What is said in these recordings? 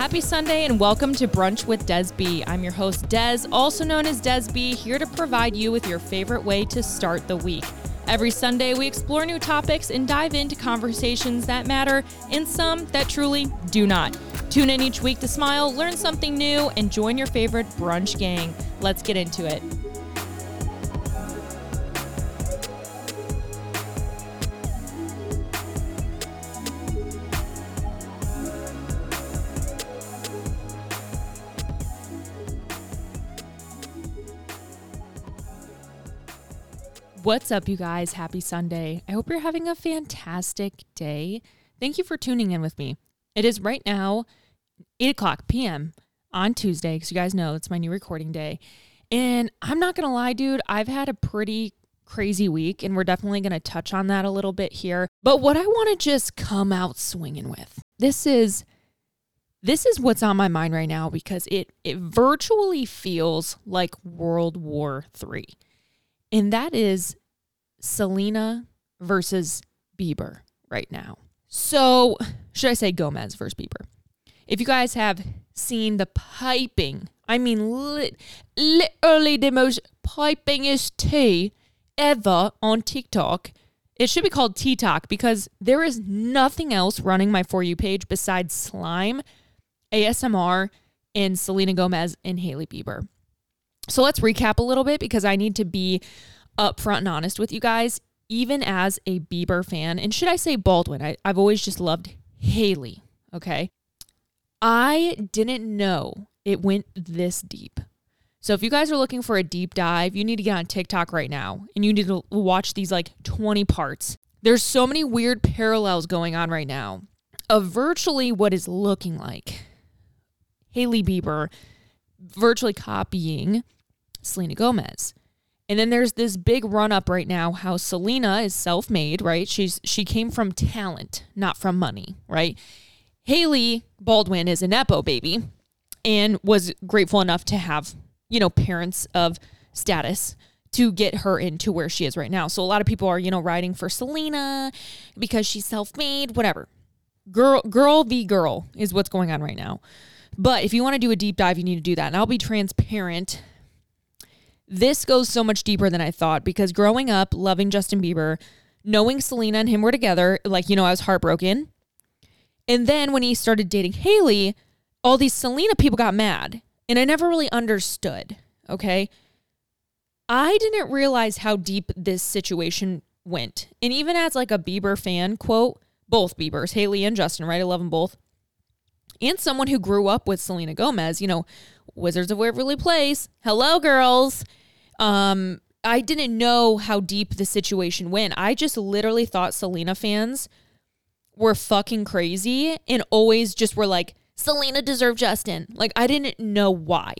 Happy Sunday and welcome to Brunch with Des B. I'm your host, Des, also known as Des B, here to provide you with your favorite way to start the week. Every Sunday, we explore new topics and dive into conversations that matter and some that truly do not. Tune in each week to smile, learn something new, and join your favorite brunch gang. Let's get into it. What's up, you guys? Happy Sunday. I hope you're having a fantastic day. Thank you for tuning in with me. It is right now 8 o'clock p.m. on Tuesday, because you guys know it's my new recording day. And I'm not going to lie, dude, I've had a pretty crazy week, and we're definitely going to touch on that a little bit here. But what I want to just come out swinging with, this is what's on my mind right now, because it virtually feels like World War III. And that is Selena versus Bieber right now. So, should I say Gomez versus Bieber? If you guys have seen the piping, I mean literally the most pipingest tea ever on TikTok. It should be called T-Talk, because there is nothing else running my For You page besides slime, ASMR, and Selena Gomez and Haley Bieber. So let's recap a little bit, because I need to be upfront and honest with you guys, even as a Bieber fan. And should I say Baldwin? I've always just loved Haley, okay? I didn't know it went this deep. So if you guys are looking for a deep dive, you need to get on TikTok right now, and you need to watch these like 20 parts. There's so many weird parallels going on right now of virtually what is looking like Haley Bieber virtually copying Selena Gomez. And then there's this big run-up right now how Selena is self-made, right? She came from talent, not from money, right? Haley Baldwin is a Nepo baby and was grateful enough to have, you know, parents of status to get her into where she is right now. So a lot of people are, you know, riding for Selena because she's self-made, whatever. Girl v. girl is what's going on right now. But if you want to do a deep dive, you need to do that. And I'll be transparent. This goes so much deeper than I thought, because growing up, loving Justin Bieber, knowing Selena and him were together, like, you know, I was heartbroken. And then when he started dating Haley, all these Selena people got mad. And I never really understood, okay? I didn't realize how deep this situation went. And even as like a Bieber fan, quote, both Biebers, Haley and Justin, right? I love them both. And someone who grew up with Selena Gomez, you know, Wizards of Waverly Place, hello girls. I didn't know how deep the situation went. I just literally thought Selena fans were fucking crazy and always just were like, Selena deserved Justin. Like, I didn't know why,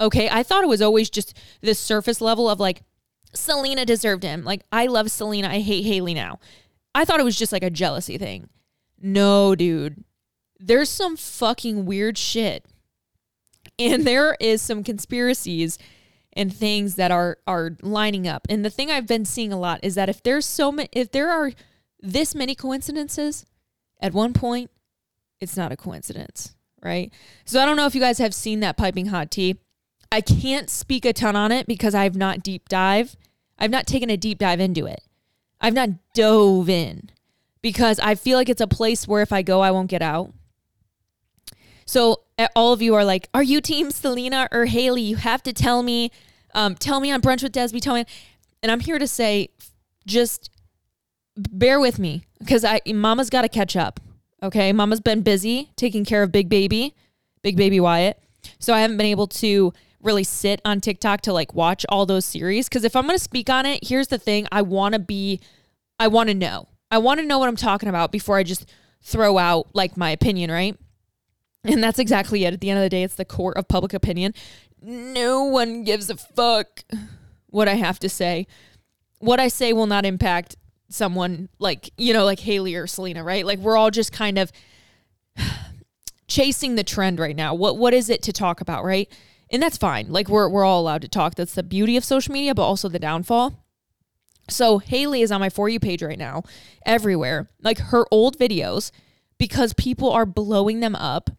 okay? I thought it was always just this surface level of like, Selena deserved him. Like, I love Selena, I hate Haley now. I thought it was just like a jealousy thing. No, dude. There's some fucking weird shit, and there is some conspiracies and things that are lining up. And the thing I've been seeing a lot is that if there are this many coincidences at one point, it's not a coincidence, right? So I don't know if you guys have seen that piping hot tea. I can't speak a ton on it because I've not taken a deep dive into it. I've not dove in, because I feel like it's a place where if I go, I won't get out. So all of you are like, are you team Selena or Haley? You have to tell me on Brunch with Des B. And I'm here to say, just bear with me, because mama's got to catch up. Okay. Mama's been busy taking care of big baby Wyatt. So I haven't been able to really sit on TikTok to like watch all those series. Cause if I'm going to speak on it, here's the thing. I want to know. I want to know what I'm talking about before I just throw out like my opinion, right? And that's exactly it. At the end of the day, it's the court of public opinion. No one gives a fuck what I have to say. What I say will not impact someone like, you know, like Haley or Selena, right? Like, we're all just kind of chasing the trend right now. What is it to talk about, right? And that's fine. Like, we're all allowed to talk. That's the beauty of social media, but also the downfall. So Haley is on my For You page right now, everywhere, like her old videos, because people are blowing them up.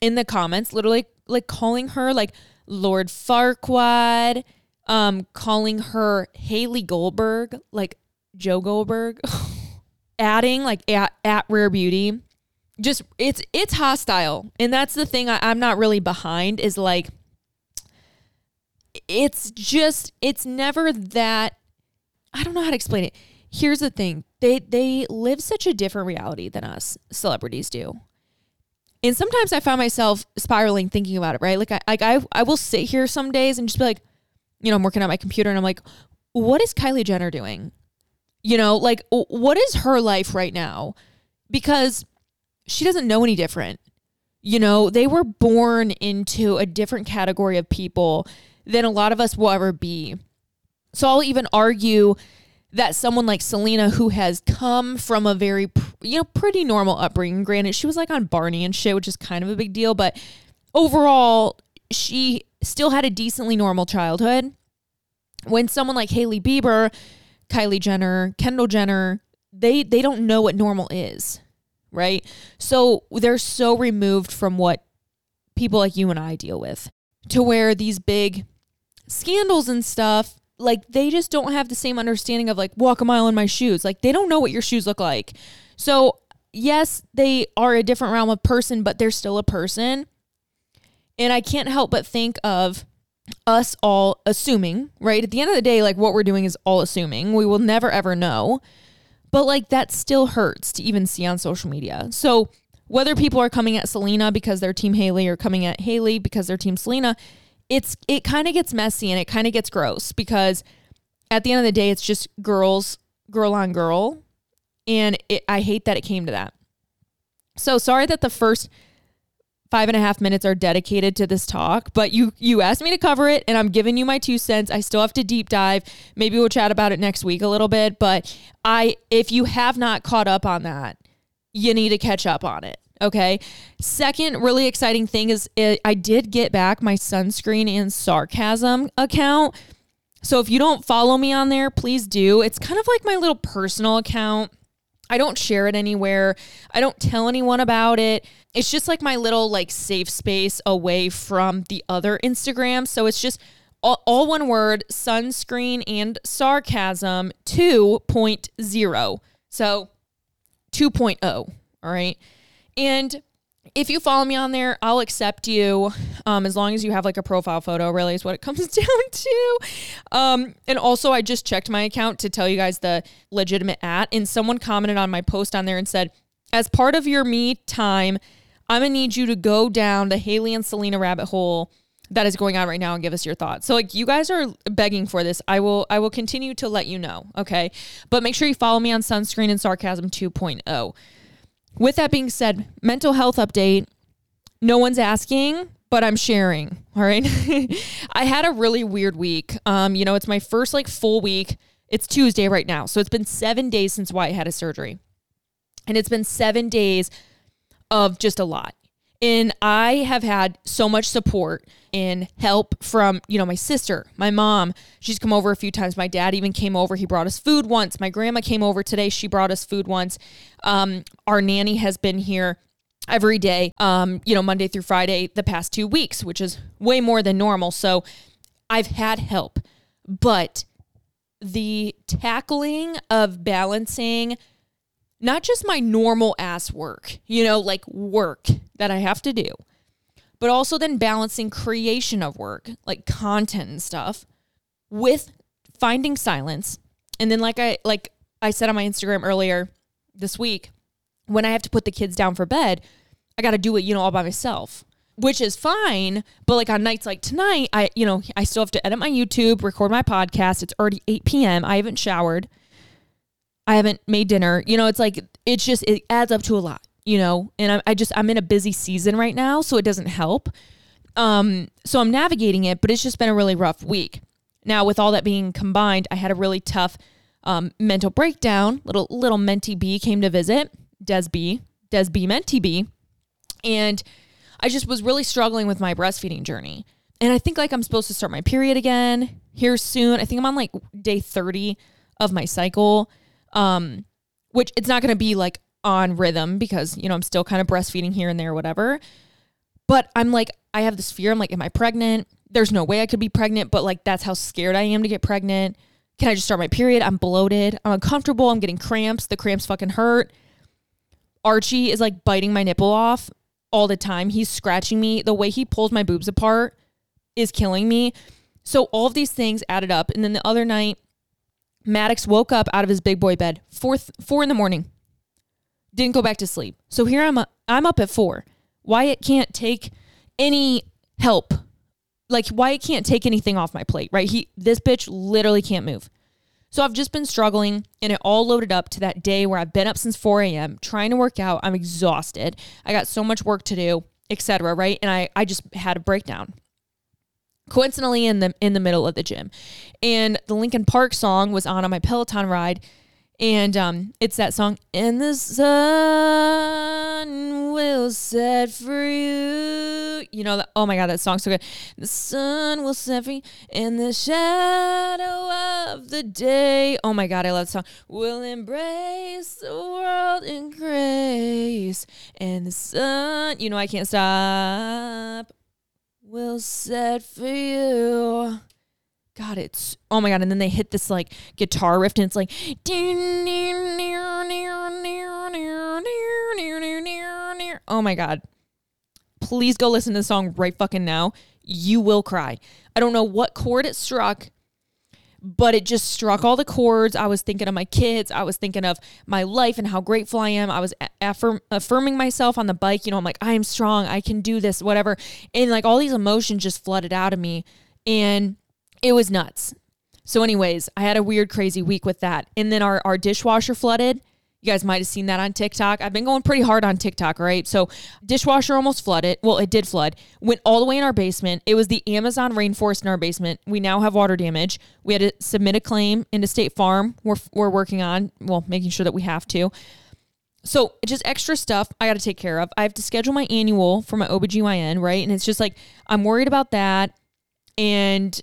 in the comments, literally like calling her like Lord Farquaad, calling her Haley Goldberg, like Joe Goldberg, adding like at Rare Beauty. Just it's hostile. And that's the thing I'm not really behind is like, it's just, it's never that, I don't know how to explain it. Here's the thing. They live such a different reality than us celebrities do. And sometimes I find myself spiraling thinking about it, right? Like I will sit here some days and just be like, you know, I'm working on my computer and I'm like, what is Kylie Jenner doing? You know, like what is her life right now? Because she doesn't know any different. You know, they were born into a different category of people than a lot of us will ever be. So I'll even argue that someone like Selena, who has come from a very, you know, pretty normal upbringing. Granted, she was like on Barney and shit, which is kind of a big deal. But overall, she still had a decently normal childhood. When someone like Haley Bieber, Kylie Jenner, Kendall Jenner, they don't know what normal is, right? So they're so removed from what people like you and I deal with, to where these big scandals and stuff, like they just don't have the same understanding of like walk a mile in my shoes. Like they don't know what your shoes look like. So yes, they are a different realm of person, but they're still a person. And I can't help but think of us all assuming, right? At the end of the day, like what we're doing is all assuming. We will never, ever know. But like that still hurts to even see on social media. So whether people are coming at Selena because they're team Haley or coming at Haley because they're team Selena, it kind of gets messy and it kind of gets gross, because at the end of the day, it's just girl on girl. And I hate that it came to that. So sorry that the first 5.5 minutes are dedicated to this talk, but you asked me to cover it and I'm giving you my 2 cents. I still have to deep dive. Maybe we'll chat about it next week a little bit, but if you have not caught up on that, you need to catch up on it. Okay. Second really exciting thing is I did get back my Sunscreen and Sarcasm account. So if you don't follow me on there, please do. It's kind of like my little personal account. I don't share it anywhere. I don't tell anyone about it. It's just like my little like safe space away from the other Instagram. So it's just all one word, Sunscreen and Sarcasm 2.0. So 2.0. All right. And if you follow me on there, I'll accept you as long as you have like a profile photo, really is what it comes down to. And also I just checked my account to tell you guys the legitimate at, and someone commented on my post on there and said, as part of your me time, I'm gonna need you to go down the Haley and Selena rabbit hole that is going on right now and give us your thoughts. So like you guys are begging for this. I will continue to let you know, okay? But make sure you follow me on Sunscreen and Sarcasm 2.0. With that being said, mental health update. No one's asking, but I'm sharing. All right. I had a really weird week. You know, it's my first like full week. It's Tuesday right now. So it's been 7 days since Wyatt had his surgery. And it's been 7 days of just a lot. And I have had so much support and help from, you know, my sister, my mom. She's come over a few times. My dad even came over. He brought us food once. My grandma came over today. She brought us food once. Our nanny has been here every day, you know, Monday through Friday, the past 2 weeks, which is way more than normal. So I've had help, but the tackling of balancing not just my normal ass work, you know, like work that I have to do, but also then balancing creation of work, like content and stuff, with finding silence. And then like I said on my Instagram earlier this week, when I have to put the kids down for bed, I got to do it, you know, all by myself, which is fine. But like on nights like tonight, I still have to edit my YouTube, record my podcast. It's already 8 p.m. I haven't showered. I haven't made dinner. You know, it's like, it's just, it adds up to a lot, you know, and I'm in a busy season right now, so it doesn't help. So I'm navigating it, but it's just been a really rough week. Now, with all that being combined, I had a really tough mental breakdown. Little mentee B came to visit, Des B, mentee B. And I just was really struggling with my breastfeeding journey. And I think like I'm supposed to start my period again here soon. I think I'm on like day 30 of my cycle. Which it's not going to be like on rhythm because, you know, I'm still kind of breastfeeding here and there, whatever, But I'm like, I have this fear. I'm like, am I pregnant? There's no way I could be pregnant, but like, that's how scared I am to get pregnant. Can I just start my period? I'm bloated. I'm uncomfortable. I'm getting cramps. The cramps fucking hurt. Archie is like biting my nipple off all the time. He's scratching me. The way he pulls my boobs apart is killing me. So all of these things added up. And then the other night, Maddox woke up out of his big boy bed, 4 in the morning. Didn't go back to sleep. So here I'm up at 4. Wyatt can't take any help. Like, Wyatt can't take anything off my plate, right? This bitch literally can't move. So I've just been struggling, and it all loaded up to that day where I've been up since 4 a.m. trying to work out. I'm exhausted. I got so much work to do, etc. right? And I just had a breakdown. Coincidentally in the middle of the gym, and the Linkin Park song was on my Peloton ride, and it's that song, "And the sun will set free," you know, oh my god, that song's so good. The sun will set free in the shadow of the day. Oh my god, I love the song. We'll embrace the world in grace, and the sun, you know, I can't stop, will set for you. God, it's, oh my God. And then they hit this like guitar riff, and it's like, oh my God, please go listen to the song right fucking now. You will cry. I don't know what chord it struck, but it just struck all the chords. I was thinking of my kids. I was thinking of my life and how grateful I am. I was affirming myself on the bike. You know, I'm like, I am strong. I can do this, whatever. And like all these emotions just flooded out of me, and it was nuts. So anyways, I had a weird, crazy week with that. And then our dishwasher flooded. You guys might've seen that on TikTok. I've been going pretty hard on TikTok, right? So dishwasher almost flooded. Well, it did flood. Went all the way in our basement. It was the Amazon rainforest in our basement. We now have water damage. We had to submit a claim into State Farm. We're working on, well, making sure that we have to. So just extra stuff I got to take care of. I have to schedule my annual for my OBGYN, right? And it's just like, I'm worried about that. And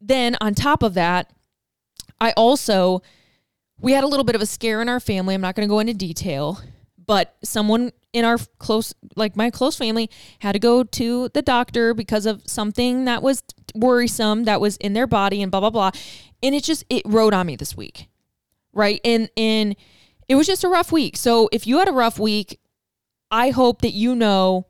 then on top of that, we had a little bit of a scare in our family. I'm not going to go into detail, but someone in our my close family had to go to the doctor because of something that was worrisome that was in their body and blah, blah, blah. And it rode on me this week. Right. And it was just a rough week. So if you had a rough week, I hope that you know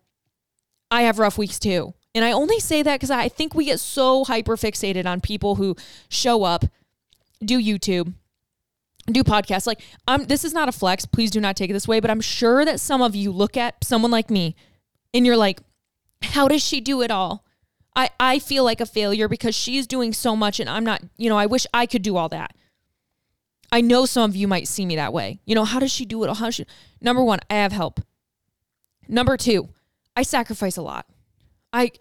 I have rough weeks too. And I only say that because I think we get so hyper fixated on people who show up, do YouTube, do podcasts. Like, this is not a flex. Please do not take it this way. But I'm sure that some of you look at someone like me and you're like, how does she do it all? I feel like a failure because she's doing so much and I'm not, you know, I wish I could do all that. I know some of you might see me that way. You know, how does she do it all? Number one, I have help. Number two, I sacrifice a lot. I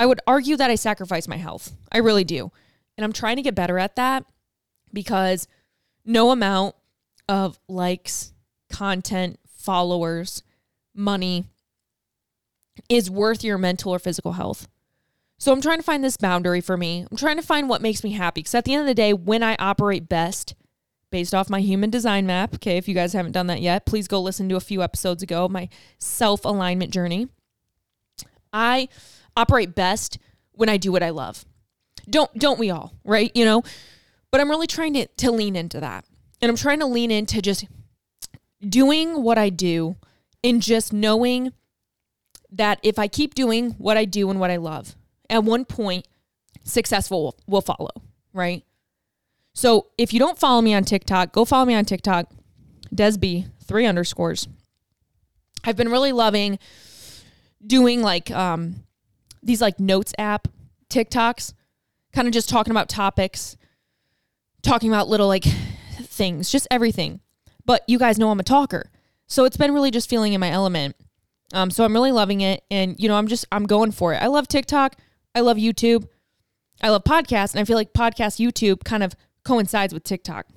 would argue that I sacrifice my health. I really do. And I'm trying to get better at that, because no amount of likes, content, followers, money is worth your mental or physical health. So I'm trying to find this boundary for me. I'm trying to find what makes me happy. Because at the end of the day, when I operate best, based off my human design map, okay, if you guys haven't done that yet, please go listen to a few episodes ago, my self-alignment journey. I operate best when I do what I love. Don't we all, right? You know? But I'm really trying to lean into that. And I'm trying to lean into just doing what I do and just knowing that if I keep doing what I do and what I love, at one point, success will follow, right? So if you don't follow me on TikTok, go follow me on TikTok, Desby, 3 underscores. I've been really loving doing like these like notes app TikToks, kind of just talking about topics, talking about little like things, just everything. But you guys know I'm a talker. So it's been really just feeling in my element. So I'm really loving it. And you know, I'm going for it. I love TikTok. I love YouTube. I love podcasts. And I feel like podcast YouTube kind of coincides with TikTok.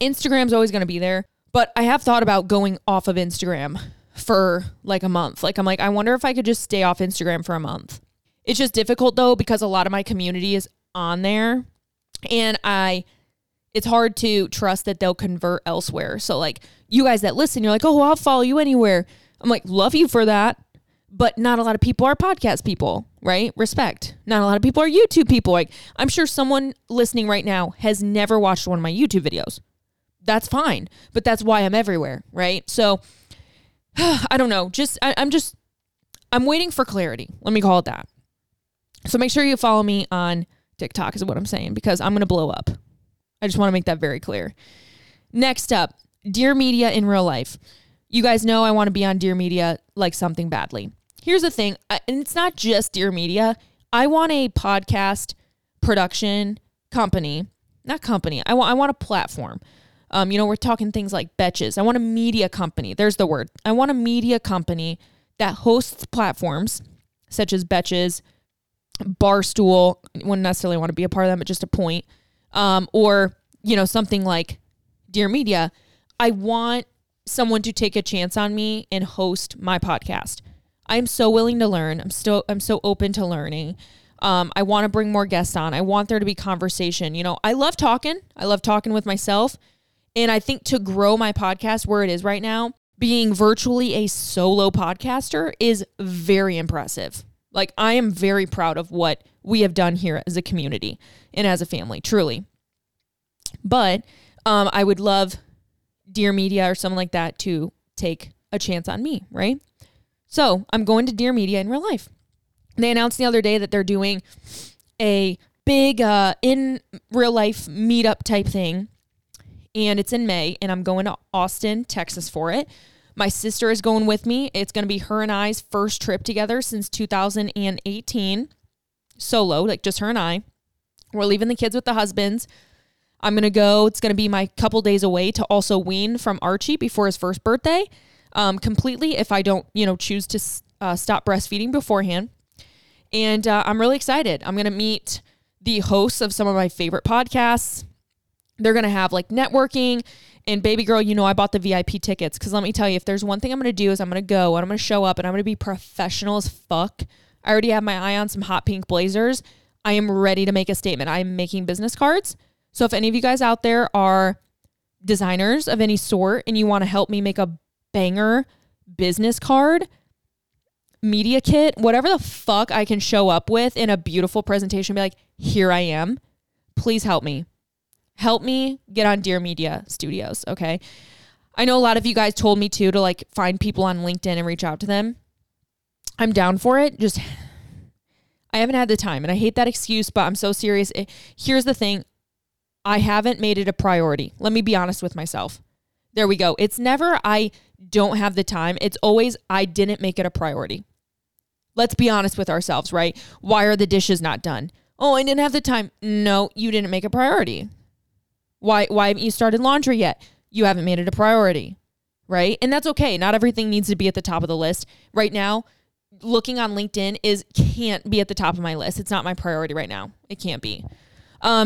Instagram's always going to be there, but I have thought about going off of Instagram for like a month. Like I'm like, I wonder if I could just stay off Instagram for a month. It's just difficult though, because a lot of my community is on there, and it's hard to trust that they'll convert elsewhere. So like you guys that listen, you're like, oh, well, I'll follow you anywhere. I'm like, love you for that. But not a lot of people are podcast people, right? Respect. Not a lot of people are YouTube people. Like, I'm sure someone listening right now has never watched one of my YouTube videos. That's fine. But that's why I'm everywhere, right? So I don't know. I'm waiting for clarity. Let me call it that. So make sure you follow me on TikTok is what I'm saying, because I'm going to blow up. I just want to make that very clear. Next up, Dear Media in real life. You guys know I want to be on Dear Media like something badly. Here's the thing, and it's not just Dear Media. I want a podcast production company, not company. I want a platform. We're talking things like Betches. I want a media company. There's the word. I want a media company that hosts platforms such as Betches, Barstool. I wouldn't necessarily want to be a part of them, but just a point. Or something like Dear Media. I want someone to take a chance on me and host my podcast. I'm so willing to learn. I'm so open to learning. I want to bring more guests on. I want there to be conversation. I love talking. I love talking with myself. And I think to grow my podcast where it is right now, being virtually a solo podcaster is very impressive. Like, I am very proud of what we have done here as a community and as a family, truly. But I would love Dear Media or something like that to take a chance on me, right? So I'm going to Dear Media in real life. They announced the other day that they're doing a big in real life meetup type thing. And it's in May, and I'm going to Austin, Texas for it. My sister is going with me. It's going to be her and I's first trip together since 2018. Solo, like just her and I. We're leaving the kids with the husbands. I'm going to go. It's going to be my couple days away to also wean from Archie before his first birthday. Completely, if I don't, choose to stop breastfeeding beforehand. And I'm really excited. I'm going to meet the hosts of some of my favorite podcasts. They're going to have like networking, and baby girl, I bought the VIP tickets. Cause let me tell you, if there's one thing I'm going to do is I'm going to go and I'm going to show up and I'm going to be professional as fuck. I already have my eye on some hot pink blazers. I am ready to make a statement. I'm making business cards. So if any of you guys out there are designers of any sort and you want to help me make a banger business card, media kit, whatever the fuck I can show up with in a beautiful presentation, be like, here I am, please help me. Help me get on Dear Media Studios, okay? I know a lot of you guys told me to like find people on LinkedIn and reach out to them. I'm down for it. Just, I haven't had the time, and I hate that excuse, but I'm so serious. Here's the thing. I haven't made it a priority. Let me be honest with myself. There we go. It's never I don't have the time. It's always I didn't make it a priority. Let's be honest with ourselves, right? Why are the dishes not done? Oh, I didn't have the time. No, you didn't make a priority. Why haven't you started laundry yet? You haven't made it a priority, right? And that's okay. Not everything needs to be at the top of the list. Right now, looking on LinkedIn can't be at the top of my list. It's not my priority right now. It can't be.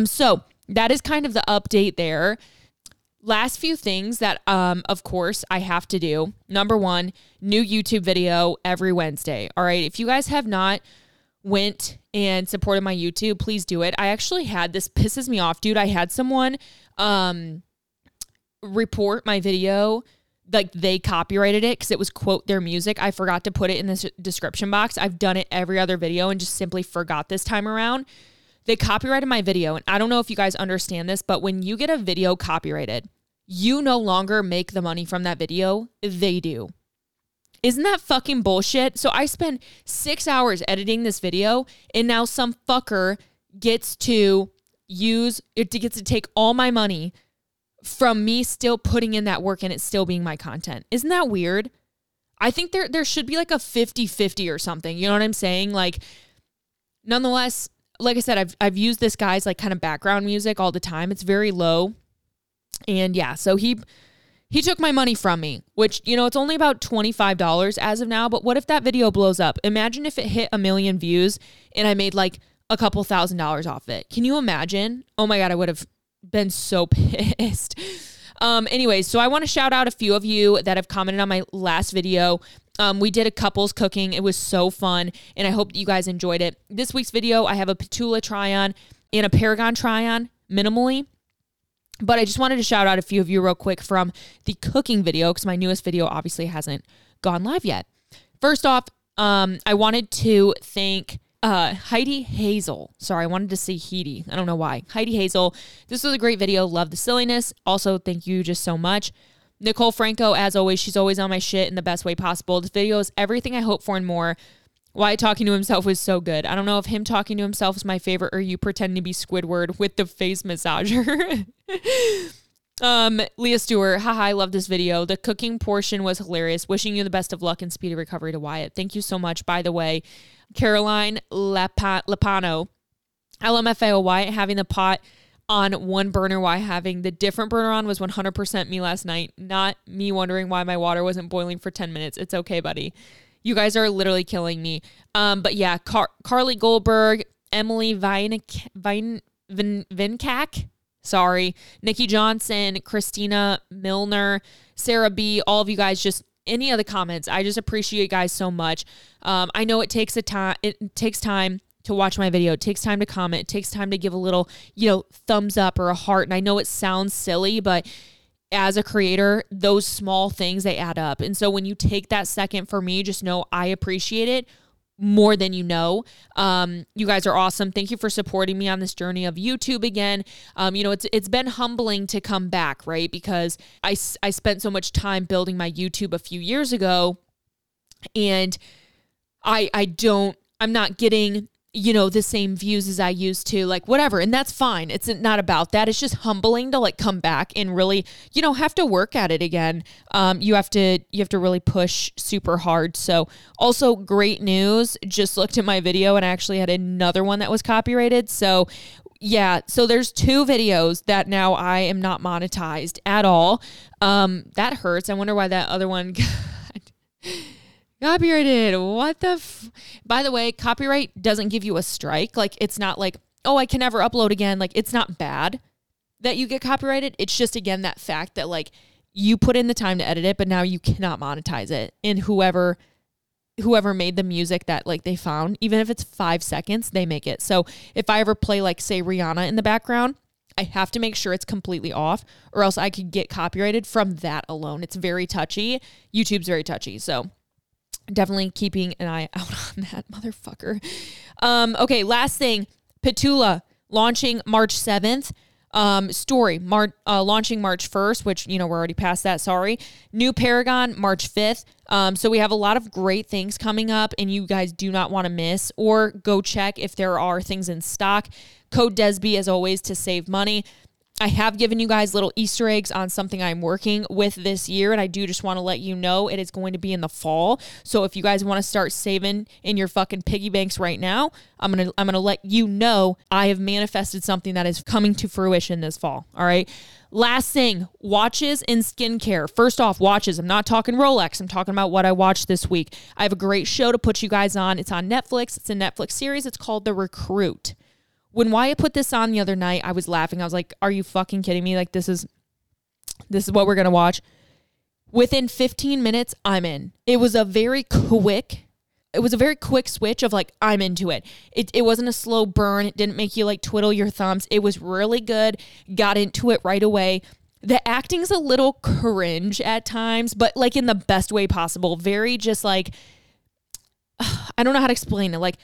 So that is kind of the update there. Last few things that, of course, I have to do. Number one, new YouTube video every Wednesday. All right. If you guys have not went and supported my YouTube, please do it. I actually had this pisses me off, dude. I had someone report my video, like they copyrighted it because it was quote their music. I forgot to put it in this description box. I've done it every other video and just simply forgot this time around. They copyrighted my video, and I don't know if you guys understand this, but when you get a video copyrighted, you no longer make the money from that video. They do. Isn't that fucking bullshit? So I spend 6 hours editing this video, and now some fucker gets to take all my money from me still putting in that work and it still being my content. Isn't that weird? I think there should be like a 50-50 or something. You know what I'm saying? Like, nonetheless, like I said, I've used this guy's like kind of background music all the time. It's very low. And yeah, so he took my money from me, which, it's only about $25 as of now. But what if that video blows up? Imagine if it hit 1 million views and I made like a couple $1,000s off it. Can you imagine? Oh my God, I would have been so pissed. Anyways, so I want to shout out a few of you that have commented on my last video. We did a couples cooking. It was so fun, and I hope that you guys enjoyed it. This week's video, I have a Petula try-on and a Paragon try-on minimally. But I just wanted to shout out a few of you real quick from the cooking video because my newest video obviously hasn't gone live yet. First off, I wanted to thank Heidi Hazel. Sorry, I wanted to say Heidi. I don't know why. Heidi Hazel. This was a great video. Love the silliness. Also, thank you just so much. Nicole Franco, as always, she's always on my shit in the best way possible. This video is everything I hope for and more. Why talking to himself was so good. I don't know if him talking to himself is my favorite or you pretend to be Squidward with the face massager. Leah Stewart, haha, I love this video. The cooking portion was hilarious. Wishing you the best of luck and speedy recovery to Wyatt. Thank you so much. By the way, Caroline Lapano, LMFAO, Wyatt having the pot on one burner while having the different burner on was 100% me last night. Not me wondering why my water wasn't boiling for 10 minutes. It's okay, buddy. You guys are literally killing me. But yeah, Carly Goldberg, Emily Vinkak, sorry, Nikki Johnson, Christina Milner, Sarah B, all of you guys, just any of the comments. I just appreciate you guys so much. I know it takes time to watch my video. It takes time to comment. It takes time to give a little, thumbs up or a heart. And I know it sounds silly, but as a creator, those small things, they add up. And so when you take that second for me, just know I appreciate it more than you know. You guys are awesome. Thank you for supporting me on this journey of YouTube again. It's been humbling to come back, right? Because I spent so much time building my YouTube a few years ago, and I'm not getting the same views as I used to, like, whatever. And that's fine. It's not about that. It's just humbling to come back and really, have to work at it again. You have to really push super hard. So also great news. Just looked at my video and I actually had another one that was copyrighted. So yeah. So there's two videos that now I am not monetized at all. That hurts. I wonder why that other one copyrighted. What the By the way, copyright doesn't give you a strike. It's not like, oh, I can never upload again. It's not bad that you get copyrighted. It's just, again, that fact that you put in the time to edit it, but now you cannot monetize it. And whoever made the music that they found, even if it's 5 seconds, they make it. So if I ever play say Rihanna in the background, I have to make sure it's completely off or else I could get copyrighted from that alone. It's very touchy. YouTube's very touchy. So definitely keeping an eye out on that motherfucker. Okay, last thing. Petula launching March 7th. Story launching March 1st, which, we're already past that. Sorry. New Paragon, March 5th. So we have a lot of great things coming up and you guys do not want to miss, or go check if there are things in stock. Code DESBY, as always, to save money. I have given you guys little Easter eggs on something I'm working with this year, and I do just want to let you know it is going to be in the fall. So if you guys want to start saving in your fucking piggy banks right now, I'm gonna let you know I have manifested something that is coming to fruition this fall. All right. Last thing, watches and skincare. First off, watches. I'm not talking Rolex. I'm talking about what I watched this week. I have a great show to put you guys on. It's on Netflix. It's a Netflix series. It's called The Recruit. When Wyatt put this on the other night, I was laughing. I was like, are you fucking kidding me? This is what we're going to watch. Within 15 minutes, I'm in. It was a very quick switch of I'm into it. It wasn't a slow burn. It didn't make you twiddle your thumbs. It was really good. Got into it right away. The acting's a little cringe at times, but in the best way possible. Very just I don't know how to explain it.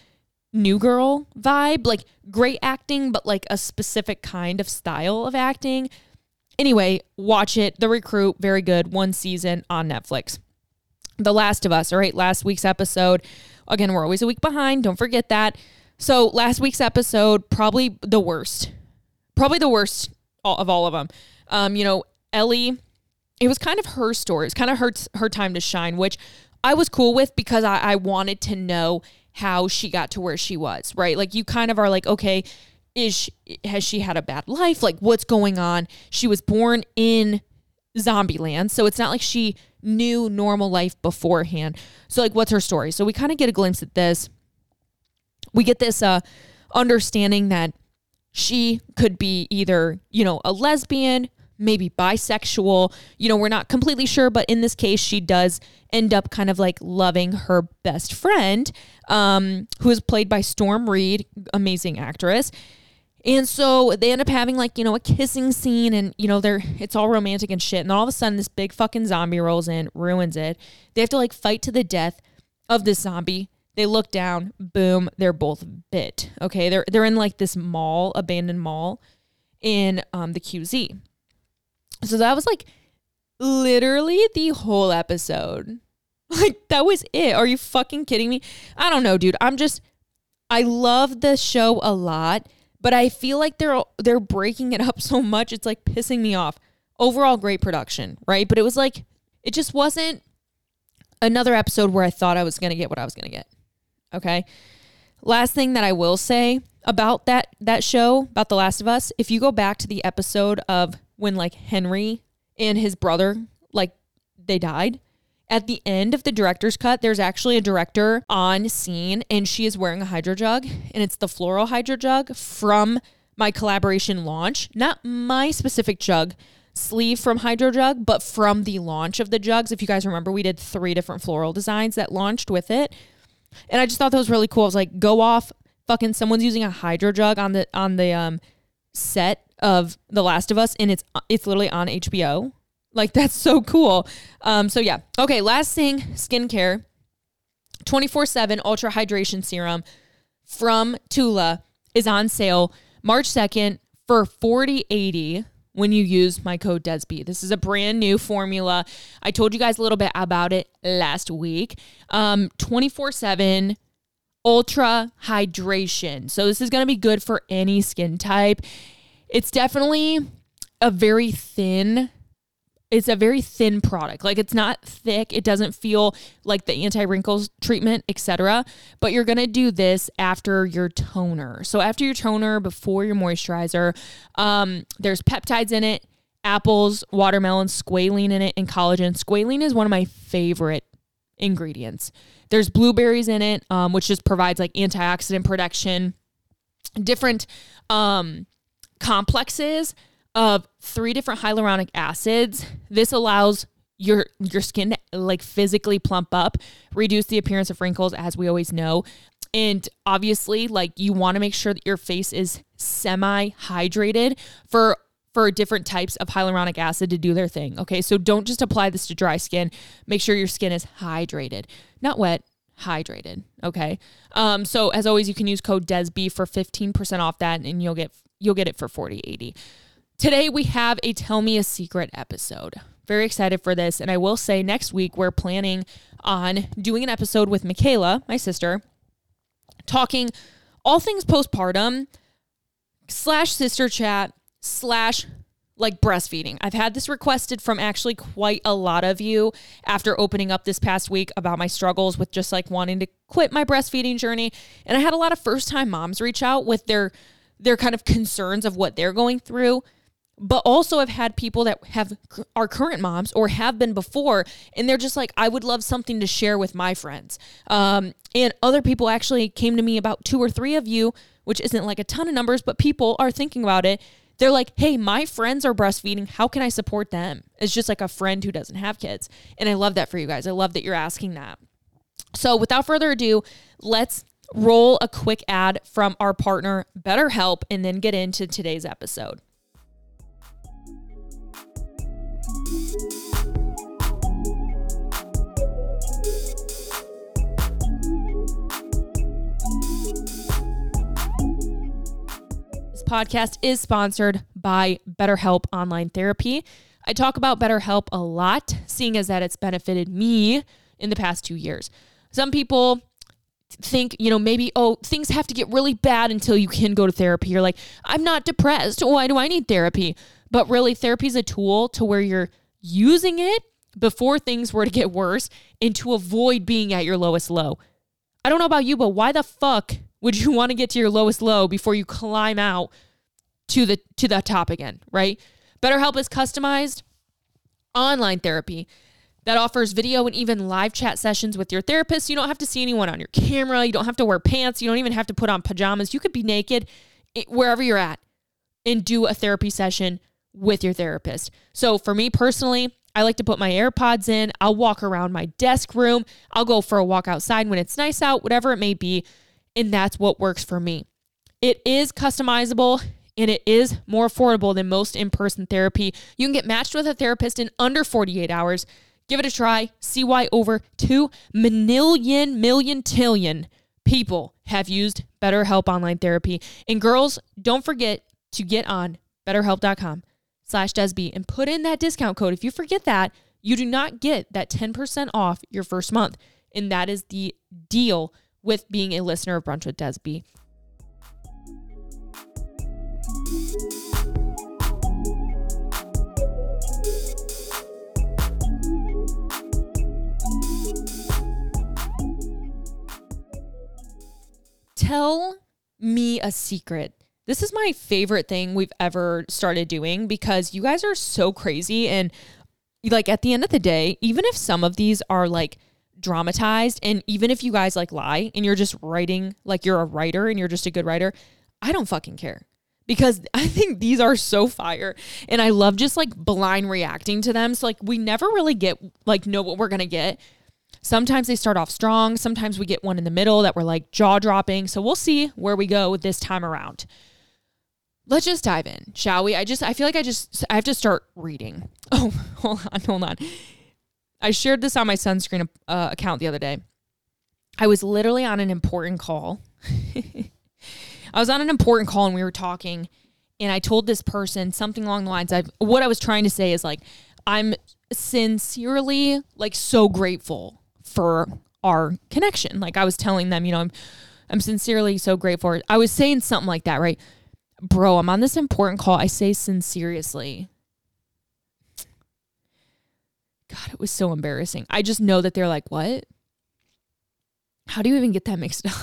New Girl vibe, great acting, but a specific kind of style of acting. Anyway, watch it. The Recruit, very good. One season on Netflix. The Last of Us, all right, last week's episode. Again, we're always a week behind. Don't forget that. So last week's episode, probably the worst of all of them. Ellie, it was kind of her story. It was kind of her time to shine, which I was cool with because I wanted to know how she got to where she was, right? You kind of are okay, has she had a bad life? What's going on? She was born in zombie land, so it's not she knew normal life beforehand. So what's her story? So we kind of get a glimpse at this. We get this understanding that she could be either, a lesbian, maybe bisexual, we're not completely sure, but in this case, she does end up kind of loving her best friend, who is played by Storm Reid, amazing actress. And so they end up having a kissing scene and, it's all romantic and shit. And all of a sudden this big fucking zombie rolls in, ruins it. They have to fight to the death. of this zombie. They look down, boom, they're both bit. Okay, they're in like this mall, abandoned mall in the QZ. So that was like literally the whole episode. Like that was it. Are you fucking kidding me? I don't know, dude. I love the show a lot, but I feel like they're breaking it up so much. It's like pissing me off. Overall, great production, right? But it was like, it just wasn't another episode where I thought I was going to get what I was going to get. Okay. Last thing that I will say about that show, about The Last of Us, if you go back to the episode of when like Henry and his brother, like they died, at the end of the director's cut, there's actually a director on scene and she is wearing a Hydro Jug, and it's the floral Hydro Jug from my collaboration launch, not my specific jug sleeve from Hydro Jug, but from the launch of the jugs. If you guys remember, we did 3 different floral designs that launched with it. And I just thought that was really cool. I was like, go off, fucking someone's using a Hydro Jug on the set of The Last of Us, and it's literally on HBO. Like, that's so cool. So yeah. Okay. Last thing, skincare, 24/7 ultra hydration serum from Tula is on sale March 2nd for $40.80 when you use my code DESBY. This is a brand new formula. I told you guys a little bit about it last week. 24/7 ultra hydration. So this is going to be good for any skin type. It's definitely a very thin product. Like, it's not thick. It doesn't feel like the anti-wrinkles treatment, etc. But you're going to do this after your toner. So after your toner, before your moisturizer, there's peptides in it, apples, watermelon, squalene in it, and collagen. Squalene is one of my favorite ingredients. There's blueberries in it, which just provides like antioxidant protection, different complexes of 3 different hyaluronic acids. This allows your skin to like physically plump up, reduce the appearance of wrinkles, as we always know. And obviously, like, you want to make sure that your face is semi-hydrated for different types of hyaluronic acid to do their thing. Okay, so don't just apply this to dry skin. Make sure your skin is hydrated. Not wet, hydrated. Okay. So as always, you can use code DESB for 15% off that, and you'll get it for $40.80. Today we have a Tell Me a Secret episode. Very excited for this. And I will say, next week we're planning on doing an episode with Michaela, my sister, talking all things postpartum / sister chat / like breastfeeding. I've had this requested from actually quite a lot of you after opening up this past week about my struggles with just like wanting to quit my breastfeeding journey. And I had a lot of first-time moms reach out with their kind of concerns of what they're going through. But also, I've had people that are current moms or have been before, and they're just like, I would love something to share with my friends. And other people actually came to me, about 2 or 3 of you, which isn't like a ton of numbers, but people are thinking about it. They're like, hey, my friends are breastfeeding. How can I support them? It's just like a friend who doesn't have kids. And I love that for you guys. I love that you're asking that. So without further ado, let's roll a quick ad from our partner, BetterHelp, and then get into today's episode. This podcast is sponsored by BetterHelp Online Therapy. I talk about BetterHelp a lot, seeing as that it's benefited me in the past 2 years. Some people think, you know, maybe, oh, things have to get really bad until you can go to therapy. You're like, I'm not depressed. Why do I need therapy? But really, therapy is a tool to where you're using it before things were to get worse and to avoid being at your lowest low. I don't know about you, but why the fuck would you want to get to your lowest low before you climb out to the top again, right? BetterHelp is customized online therapy that offers video and even live chat sessions with your therapist. You don't have to see anyone on your camera. You don't have to wear pants. You don't even have to put on pajamas. You could be naked wherever you're at and do a therapy session with your therapist. So for me personally, I like to put my AirPods in. I'll walk around my desk room. I'll go for a walk outside when it's nice out, whatever it may be. And that's what works for me. It is customizable, and it is more affordable than most in-person therapy. You can get matched with a therapist in under 48 hours. Give it a try. See why over 2 million people have used BetterHelp online therapy. And girls, don't forget to get on BetterHelp.com/Desby and put in that discount code. If you forget that, you do not get that 10% off your first month. And that is the deal with being a listener of Brunch with Desby. Tell me a secret. This is my favorite thing we've ever started doing because you guys are so crazy. And like at the end of the day, even if some of these are like dramatized and even if you guys like lie and you're just writing, like you're a writer and you're just a good writer, I don't fucking care because I think these are so fire and I love just like blind reacting to them. So like we never really get like know what we're going to get. Sometimes they start off strong. Sometimes we get one in the middle that we're like jaw dropping. So we'll see where we go this time around. Let's just dive in, shall we? I have to start reading. Oh, hold on. I shared this on my sunscreen account the other day. I was literally on an important call. And we were talking and I told this person something along the lines of what I was trying to say is like, I'm sincerely like so grateful for our connection. Like I was telling them, you know, I'm sincerely so grateful. I was saying something like that, right? Bro, I'm on this important call. I say sincerely. God, it was so embarrassing. I just know that they're like, what? How do you even get that mixed up?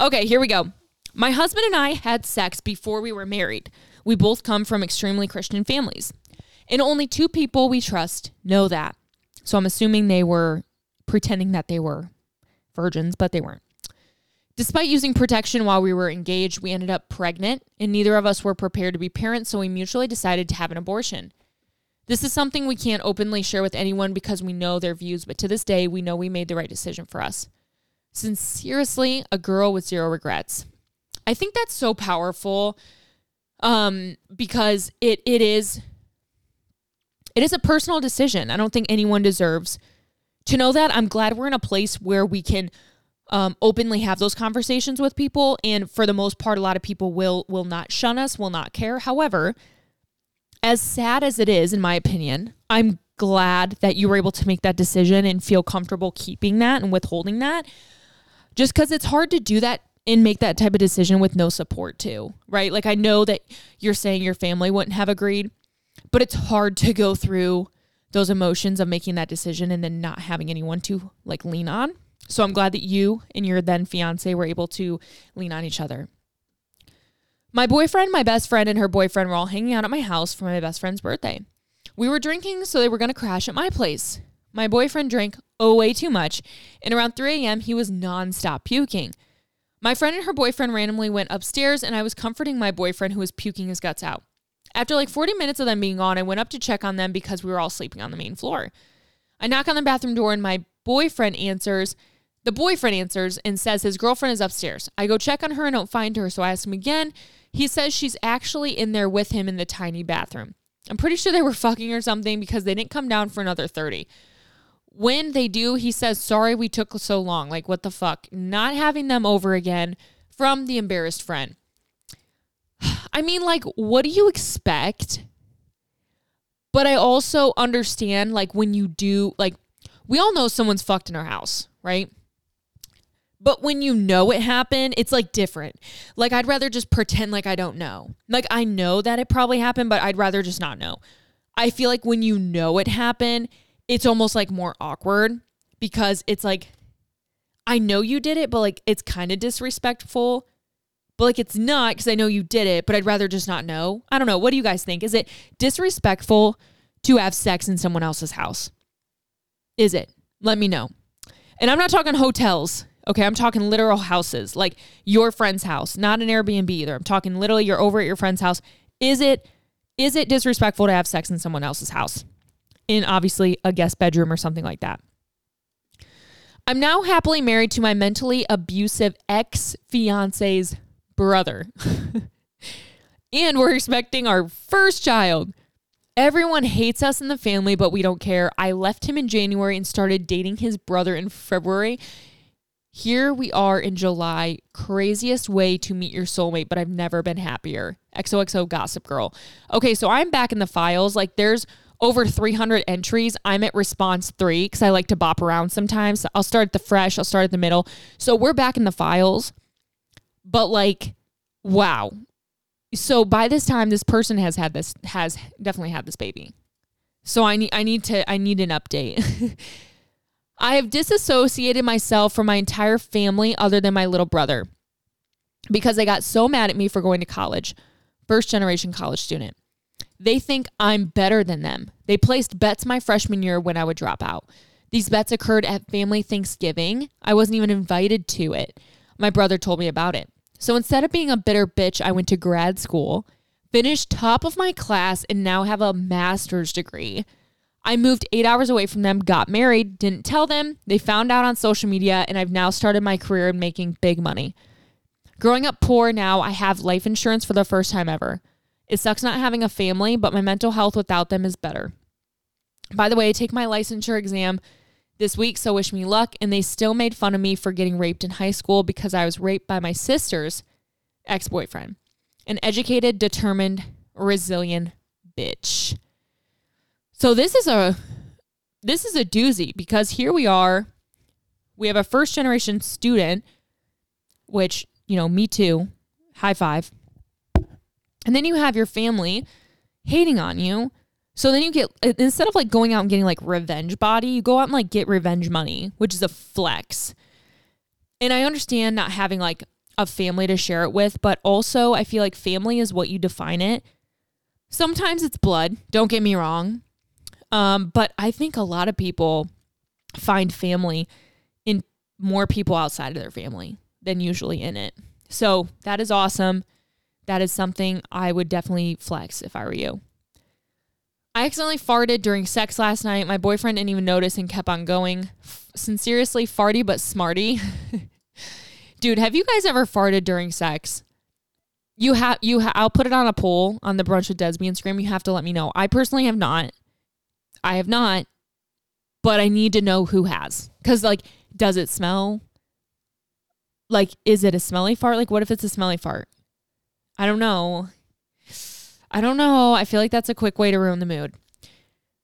Okay, here we go. My husband and I had sex before we were married. We both come from extremely Christian families. And only 2 people we trust know that. So I'm assuming they were pretending that they were virgins, but they weren't. Despite using protection while we were engaged, we ended up pregnant, and neither of us were prepared to be parents, so we mutually decided to have an abortion. This is something we can't openly share with anyone because we know their views, but to this day, we know we made the right decision for us. Sincerely, a girl with 0 regrets. I think that's so powerful because it is a personal decision. I don't think anyone deserves to know that. I'm glad we're in a place where we can openly have those conversations with people. And for the most part, a lot of people will not shun us, will not care. However, as sad as it is, in my opinion, I'm glad that you were able to make that decision and feel comfortable keeping that and withholding that just because it's hard to do that and make that type of decision with no support too, right? Like I know that you're saying your family wouldn't have agreed, but it's hard to go through those emotions of making that decision and then not having anyone to like lean on. So I'm glad that you and your then fiance were able to lean on each other. My boyfriend, my best friend, and her boyfriend were all hanging out at my house for my best friend's birthday. We were drinking, so they were going to crash at my place. My boyfriend drank way too much, and around 3 a.m., he was nonstop puking. My friend and her boyfriend randomly went upstairs, and I was comforting my boyfriend who was puking his guts out. After like 40 minutes of them being gone, I went up to check on them because we were all sleeping on the main floor. I knock on the bathroom door and my boyfriend answers. The boyfriend answers and says his girlfriend is upstairs. I go check on her and don't find her, so I ask him again. He says she's actually in there with him in the tiny bathroom. I'm pretty sure they were fucking or something because they didn't come down for another 30. When they do, he says, sorry, we took so long. Like, what the fuck? Not having them over again from the embarrassed friend. I mean, like, what do you expect? But I also understand, like, when you do, like, we all know someone's fucked in our house, right? But when you know it happened, it's, like, different. Like, I'd rather just pretend like I don't know. Like, I know that it probably happened, but I'd rather just not know. I feel like when you know it happened, it's almost, like, more awkward because it's, like, I know you did it, but, like, it's kind of disrespectful. But like it's not because I know you did it, but I'd rather just not know. I don't know. What do you guys think? Is it disrespectful to have sex in someone else's house? Is it? Let me know. And I'm not talking hotels. Okay. I'm talking literal houses, like your friend's house, not an Airbnb either. I'm talking literally you're over at your friend's house. Is it disrespectful to have sex in someone else's house? In obviously a guest bedroom or something like that. I'm now happily married to my mentally abusive ex-fiance's brother. And we're expecting our first child. Everyone hates us in the family, but we don't care. I left him in January and started dating his brother in February. Here we are in July. Craziest way to meet your soulmate, but I've never been happier. XOXO Gossip Girl. Okay, so I'm back in the files. Like, there's over 300 entries. I'm at response 3 because I like to bop around sometimes. So I'll start at the fresh. I'll start at the middle. So we're back in the files. But like, wow. So by this time, this person has definitely had this baby. So I need an update. I have disassociated myself from my entire family other than my little brother because they got so mad at me for going to college. First generation college student. They think I'm better than them. They placed bets my freshman year when I would drop out. These bets occurred at family Thanksgiving. I wasn't even invited to it. My brother told me about it. So instead of being a bitter bitch, I went to grad school, finished top of my class, and now have a master's degree. I moved 8 hours away from them, got married, didn't tell them. They found out on social media, and I've now started my career in making big money. Growing up poor now, I have life insurance for the first time ever. It sucks not having a family, but my mental health without them is better. By the way, I take my licensure exam this week, so wish me luck. And they still made fun of me for getting raped in high school because I was raped by my sister's ex-boyfriend. An educated, determined, resilient bitch. So this is a doozy because here we are. We have a first-generation student, which, you know, me too. High five. And then you have your family hating on you. So then you get, instead of like going out and getting like revenge body, you go out and like get revenge money, which is a flex. And I understand not having like a family to share it with, but also I feel like family is what you define it. Sometimes it's blood. Don't get me wrong. But I think a lot of people find family in more people outside of their family than usually in it. So that is awesome. That is something I would definitely flex if I were you. I accidentally farted during sex last night. My boyfriend didn't even notice and kept on going. Sincerely, farty but smarty. Dude, have you guys ever farted during sex? I'll put it on a poll on the Brunch with Desby Instagram. You have to let me know. I personally have not. I have not. But I need to know who has. Because, like, does it smell? Like, is it a smelly fart? Like, what if it's a smelly fart? I don't know. I feel like that's a quick way to ruin the mood.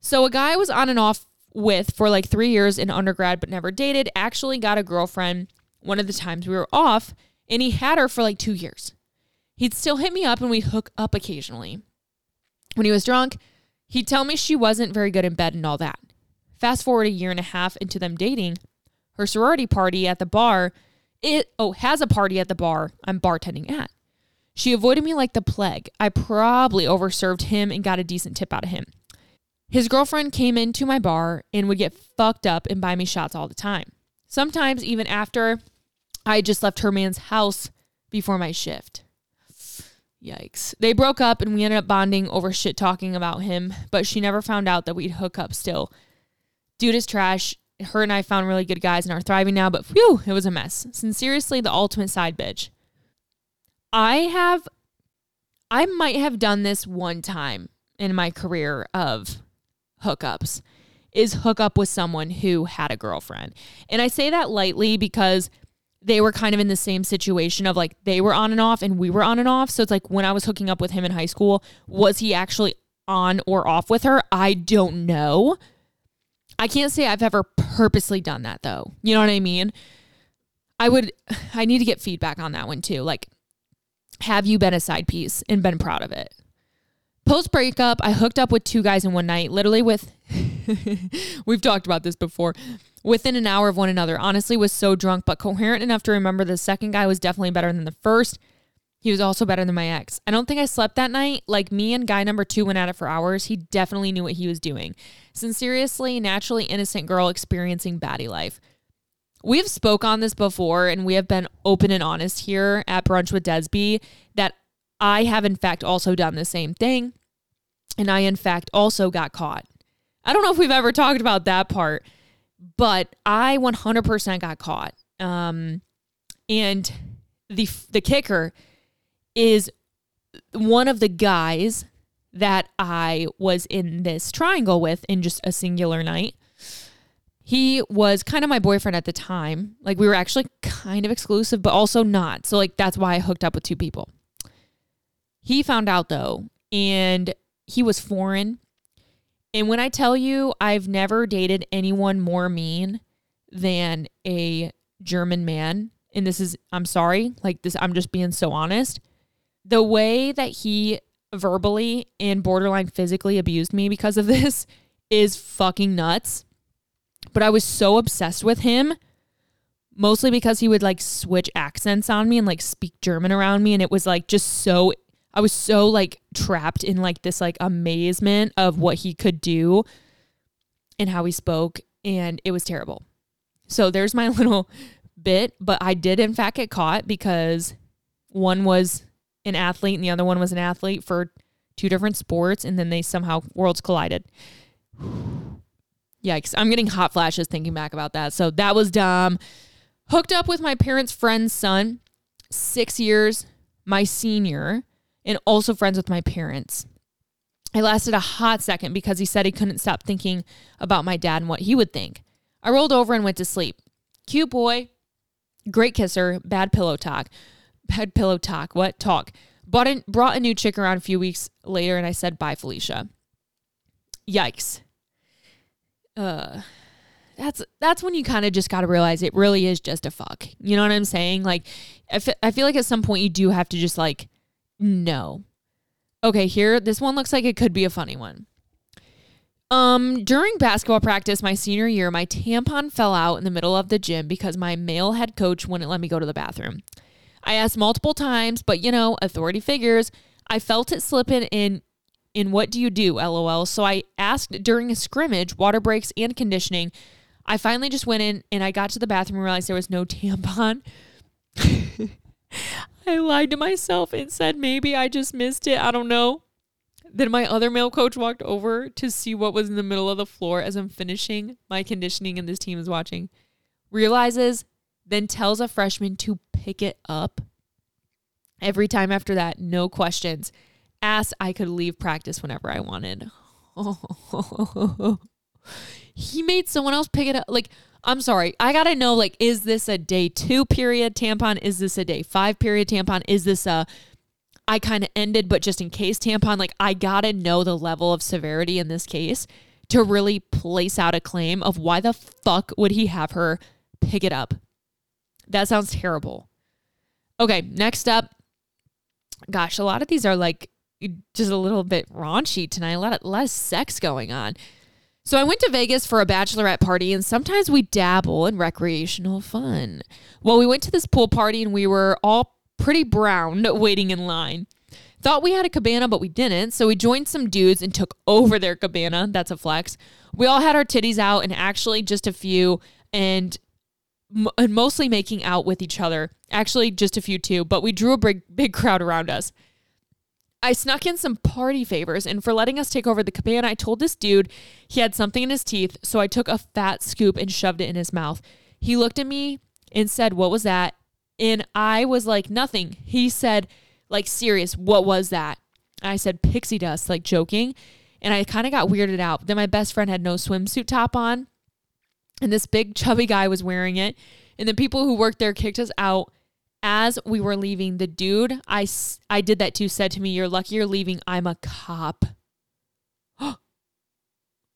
So a guy I was on and off with for like 3 years in undergrad but never dated actually got a girlfriend one of the times we were off, and he had her for like 2 years. He'd still hit me up and we'd hook up occasionally. When he was drunk, he'd tell me she wasn't very good in bed and all that. Fast forward a year and a half into them dating, her sorority party at the bar, has a party at the bar I'm bartending at. She avoided me like the plague. I probably overserved him and got a decent tip out of him. His girlfriend came into my bar and would get fucked up and buy me shots all the time. Sometimes even after I just left her man's house before my shift. Yikes. They broke up and we ended up bonding over shit talking about him, but she never found out that we'd hook up still. Dude is trash. Her and I found really good guys and are thriving now, but phew, it was a mess. Sincerely, the ultimate side bitch. I might have done this one time in my career of hookups, is hook up with someone who had a girlfriend. And I say that lightly because they were kind of in the same situation of like they were on and off and we were on and off. So it's like when I was hooking up with him in high school, was he actually on or off with her? I don't know. I can't say I've ever purposely done that though. You know what I mean? I need to get feedback on that one too. Like, have you been a side piece and been proud of it? Post breakup, I hooked up with two guys in one night, literally we've talked about this before, within an hour of one another. Honestly, was so drunk, but coherent enough to remember the second guy was definitely better than the first. He was also better than my ex. I don't think I slept that night. Like, me and guy number two went at it for hours. He definitely knew what he was doing. Sincerely, naturally innocent girl experiencing baddie life. We've spoke on this before, and we have been open and honest here at Brunch with Desby that I have, in fact, also done the same thing, and I, in fact, also got caught. I don't know if we've ever talked about that part, but I 100% got caught. And the kicker is one of the guys that I was in this triangle with in just a singular night. He was kind of my boyfriend at the time. Like, we were actually kind of exclusive, but also not. So, like, that's why I hooked up with two people. He found out, though, and he was foreign. And when I tell you, I've never dated anyone more mean than a German man. And this is, I'm sorry, like this, I'm just being so honest. The way that he verbally and borderline physically abused me because of this is fucking nuts. But I was so obsessed with him, mostly because he would like switch accents on me and like speak German around me. And it was like just so, I was so like trapped in like this like amazement of what he could do and how he spoke. And it was terrible. So there's my little bit, but I did in fact get caught because one was an athlete and the other one was an athlete for two different sports. And then they somehow worlds collided. Yikes. I'm getting hot flashes thinking back about that. So that was dumb. Hooked up with my parents' friend's son, 6 years my senior, and also friends with my parents. I lasted a hot second because he said he couldn't stop thinking about my dad and what he would think. I rolled over and went to sleep. Cute boy, great kisser, bad pillow talk. Bad pillow talk. What? Talk. Brought a new chick around a few weeks later, and I said, bye, Felicia. Yikes. That's when you kind of just got to realize it really is just a fuck. You know what I'm saying? Like, I feel like at some point you do have to just like, no. Okay, here, this one looks like it could be a funny one. During basketball practice my senior year, my tampon fell out in the middle of the gym because my male head coach wouldn't let me go to the bathroom. I asked multiple times, but you know, authority figures. I felt it slipping in. And what do you do, LOL? So I asked during a scrimmage, water breaks, and conditioning. I finally just went in and I got to the bathroom and realized there was no tampon. I lied to myself and said, maybe I just missed it. I don't know. Then my other male coach walked over to see what was in the middle of the floor as I'm finishing my conditioning and this team is watching. Realizes, then tells a freshman to pick it up. Every time after that, no questions. Asked, I could leave practice whenever I wanted. Oh. He made someone else pick it up. Like, I'm sorry. I got to know, like, is this a day 2 period tampon? Is this a day 5 period tampon? Is this a, I kind of ended, but just in case tampon? Like, I got to know the level of severity in this case to really place out a claim of why the fuck would he have her pick it up? That sounds terrible. Okay, next up. Gosh, a lot of these are like, just a little bit raunchy tonight. A lot of sex going on. So I went to Vegas for a bachelorette party, and sometimes we dabble in recreational fun. Well, we went to this pool party, and we were all pretty brown waiting in line. Thought we had a cabana, but we didn't. So we joined some dudes and took over their cabana. That's a flex. We all had our titties out, and actually just a few, and mostly making out with each other. Actually, just a few too, but we drew a big crowd around us. I snuck in some party favors, and for letting us take over the cabana, I told this dude he had something in his teeth, so I took a fat scoop and shoved it in his mouth. He looked at me and said, what was that? And I was like, nothing. He said, like, serious, what was that? And I said, pixie dust, like joking. And I kind of got weirded out. Then my best friend had no swimsuit top on, and this big chubby guy was wearing it. And the people who worked there kicked us out. As we were leaving, the dude I did that to said to me, you're lucky you're leaving. I'm a cop.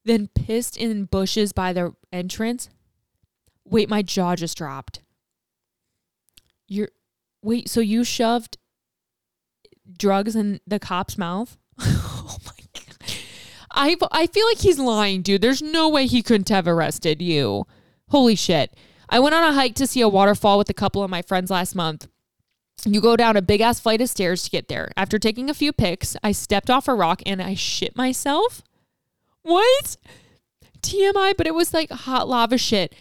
Then pissed in bushes by the entrance. Wait, my jaw just dropped. So you shoved drugs in the cop's mouth? Oh my God. I feel like he's lying, dude. There's no way he couldn't have arrested you. Holy shit. I went on a hike to see a waterfall with a couple of my friends last month. You go down a big ass flight of stairs to get there. After taking a few pics, I stepped off a rock and I shit myself. What? TMI, but it was like hot lava shit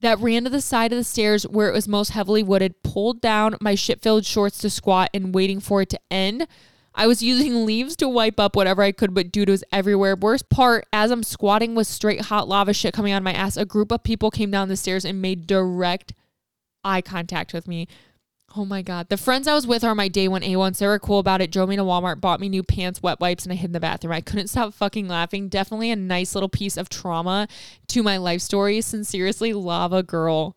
that ran to the side of the stairs where it was most heavily wooded, pulled down my shit-filled shorts to squat and waiting for it to end. I was using leaves to wipe up whatever I could, but dude, it was everywhere. Worst part, as I'm squatting with straight hot lava shit coming out of my ass, a group of people came down the stairs and made direct eye contact with me. Oh my God. The friends I was with are my day one A1s. They were cool about it. Drove me to Walmart, bought me new pants, wet wipes, and I hid in the bathroom. I couldn't stop fucking laughing. Definitely a nice little piece of trauma to my life story. Sincerely, Lava Girl.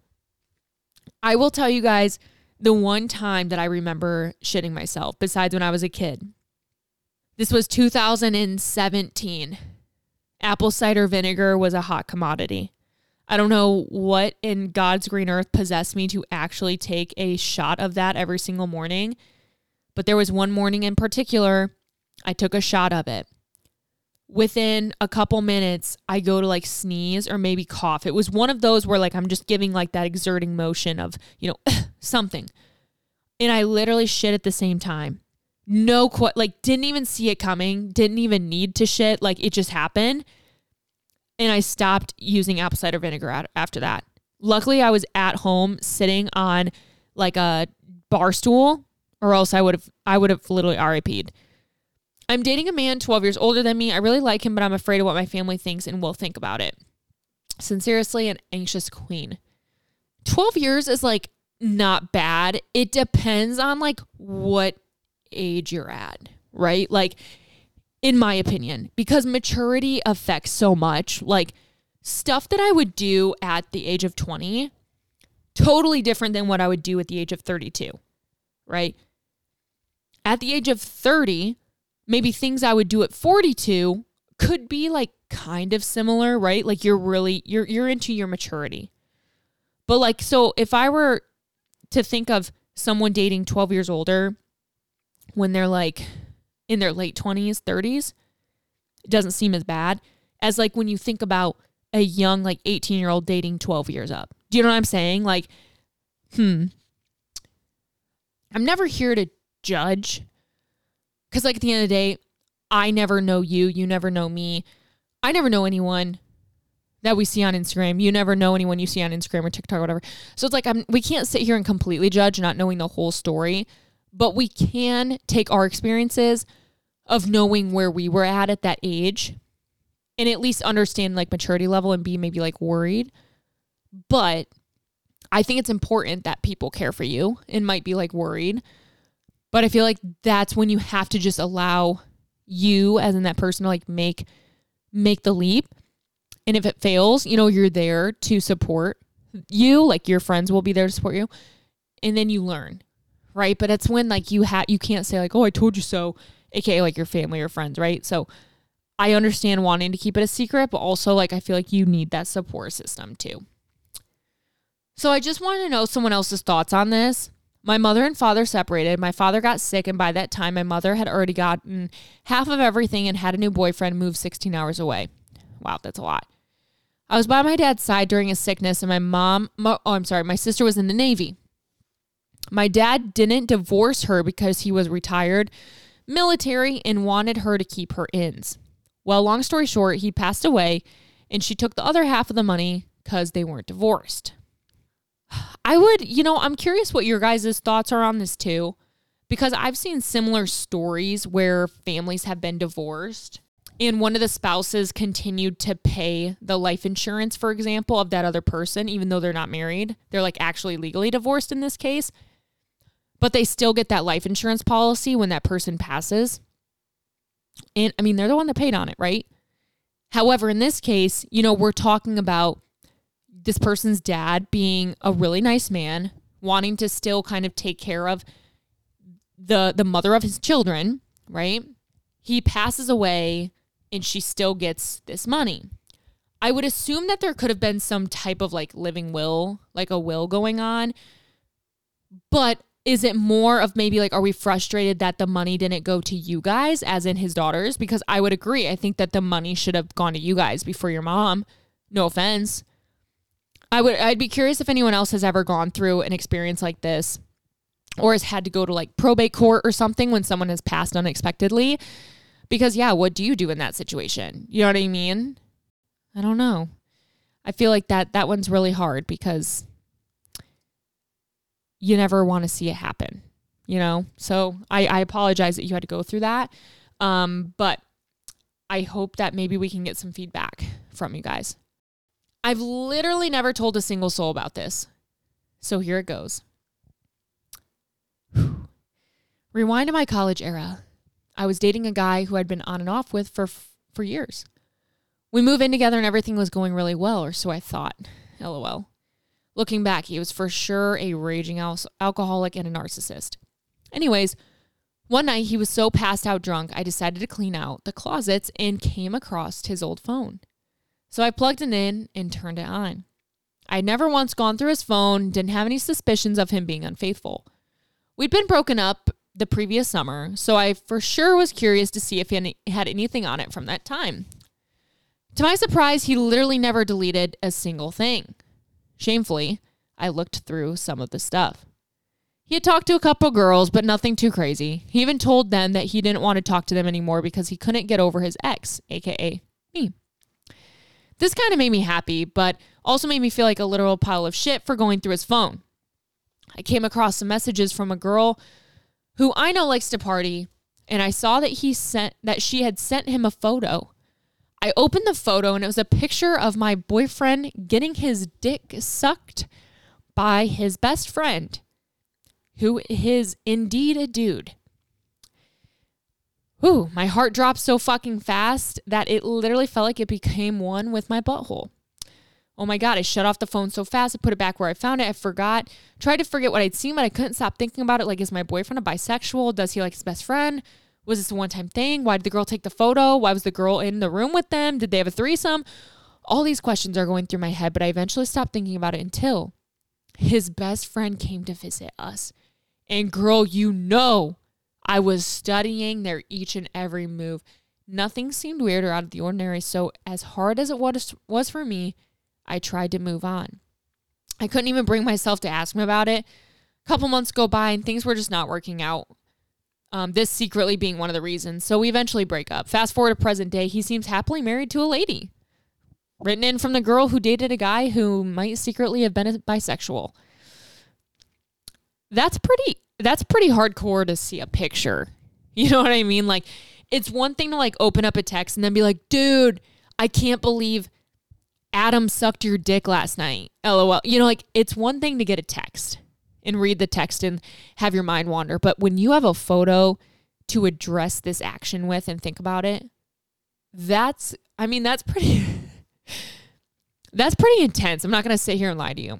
I will tell you guys the one time that I remember shitting myself, besides when I was a kid. This was 2017. Apple cider vinegar was a hot commodity. I don't know what in God's green earth possessed me to actually take a shot of that every single morning. But there was one morning in particular, I took a shot of it. Within a couple minutes, I go to like sneeze or maybe cough. It was one of those where like I'm just giving like that exerting motion of, you know, something. And I literally shit at the same time. No, like didn't even see it coming. Didn't even need to shit. Like it just happened. And I stopped using apple cider vinegar after that. Luckily, I was at home sitting on like a Barstool, or else I would have literally RIP'd. I'm dating a man 12 years older than me. I really like him, but I'm afraid of what my family thinks and will think about it. Sincerely, an anxious queen. 12 years is like not bad. It depends on like what age you're at, right? Like, in my opinion, because maturity affects so much. Like stuff that I would do at the age of 20, totally different than what I would do at the age of 32, right? At the age of 30, maybe things I would do at 42 could be like kind of similar, right? Like you're into your maturity. But like, so if I were to think of someone dating 12 years older when they're like, in their late 20s, 30s, it doesn't seem as bad as like when you think about a young like 18-year-old dating 12 years up. Do you know what I'm saying? Like, I'm never here to judge because like at the end of the day, I never know you. You never know me. I never know anyone that we see on Instagram. You never know anyone you see on Instagram or TikTok or whatever. So it's like we can't sit here and completely judge not knowing the whole story. But we can take our experiences of knowing where we were at that age and at least understand like maturity level and be maybe like worried. But I think it's important that people care for you and might be like worried. But I feel like that's when you have to just allow you as in that person to like make the leap. And if it fails, you know, you're there to support you, like your friends will be there to support you. And then you learn. Right. But it's when like you can't say like, oh, I told you so, aka like your family or friends. Right. So I understand wanting to keep it a secret, but also like I feel like you need that support system too. So I just wanted to know someone else's thoughts on this. My mother and father separated. My father got sick. And by that time, my mother had already gotten half of everything and had a new boyfriend, moved 16 hours away. Wow, that's a lot. I was by my dad's side during his sickness and my sister was in the Navy. My dad didn't divorce her because he was retired military and wanted her to keep her ends. Well, long story short, he passed away and she took the other half of the money because they weren't divorced. I'm curious what your guys' thoughts are on this too, because I've seen similar stories where families have been divorced and one of the spouses continued to pay the life insurance, for example, of that other person, even though they're not married. They're like actually legally divorced in this case. But they still get that life insurance policy when that person passes. And I mean, they're the one that paid on it, right? However, in this case, you know, we're talking about this person's dad being a really nice man, wanting to still kind of take care of the mother of his children, right? He passes away and she still gets this money. I would assume that there could have been some type of like living will, like a will going on. But is it more of maybe like, are we frustrated that the money didn't go to you guys as in his daughters? Because I would agree. I think that the money should have gone to you guys before your mom. No offense. I'd be curious if anyone else has ever gone through an experience like this or has had to go to like probate court or something when someone has passed unexpectedly. Because yeah, what do you do in that situation? You know what I mean? I don't know. I feel like that one's really hard because you never want to see it happen, you know? So I apologize that you had to go through that. But I hope that maybe we can get some feedback from you guys. I've literally never told a single soul about this. So here it goes. Rewind to my college era. I was dating a guy who I'd been on and off with for years. We moved in together and everything was going really well, or so I thought. LOL. Looking back, he was for sure a raging alcoholic and a narcissist. Anyways, one night he was so passed out drunk, I decided to clean out the closets and came across his old phone. So I plugged it in and turned it on. I'd never once gone through his phone, didn't have any suspicions of him being unfaithful. We'd been broken up the previous summer, so I for sure was curious to see if he had anything on it from that time. To my surprise, he literally never deleted a single thing. Shamefully, I looked through some of the stuff. He had talked to a couple girls, but nothing too crazy. He even told them that he didn't want to talk to them anymore because he couldn't get over his ex, aka me. This kind of made me happy, but also made me feel like a literal pile of shit for going through his phone. I came across some messages from a girl who I know likes to party, and I saw that she had sent him a photo. I opened the photo and it was a picture of my boyfriend getting his dick sucked by his best friend, who is indeed a dude. Ooh, my heart dropped so fucking fast that it literally felt like it became one with my butthole. Oh my God, I shut off the phone so fast. I put it back where I found it. I forgot. Tried to forget what I'd seen, but I couldn't stop thinking about it. Like, is my boyfriend a bisexual? Does he like his best friend? Was this a one-time thing? Why did the girl take the photo? Why was the girl in the room with them? Did they have a threesome? All these questions are going through my head, but I eventually stopped thinking about it until his best friend came to visit us. And girl, you know, I was studying their each and every move. Nothing seemed weird or out of the ordinary, so as hard as it was for me, I tried to move on. I couldn't even bring myself to ask him about it. A couple months go by and things were just not working out. This secretly being one of the reasons. So we eventually break up. Fast forward to present day, he seems happily married to a lady. Written in from the girl who dated a guy who might secretly have been bisexual. That's pretty hardcore to see a picture. You know what I mean? Like, it's one thing to like open up a text and then be like, dude, I can't believe Adam sucked your dick last night. LOL. You know, like, it's one thing to get a text and read the text and have your mind wander. But when you have a photo to address this action with and think about it, that's pretty intense. I'm not going to sit here and lie to you.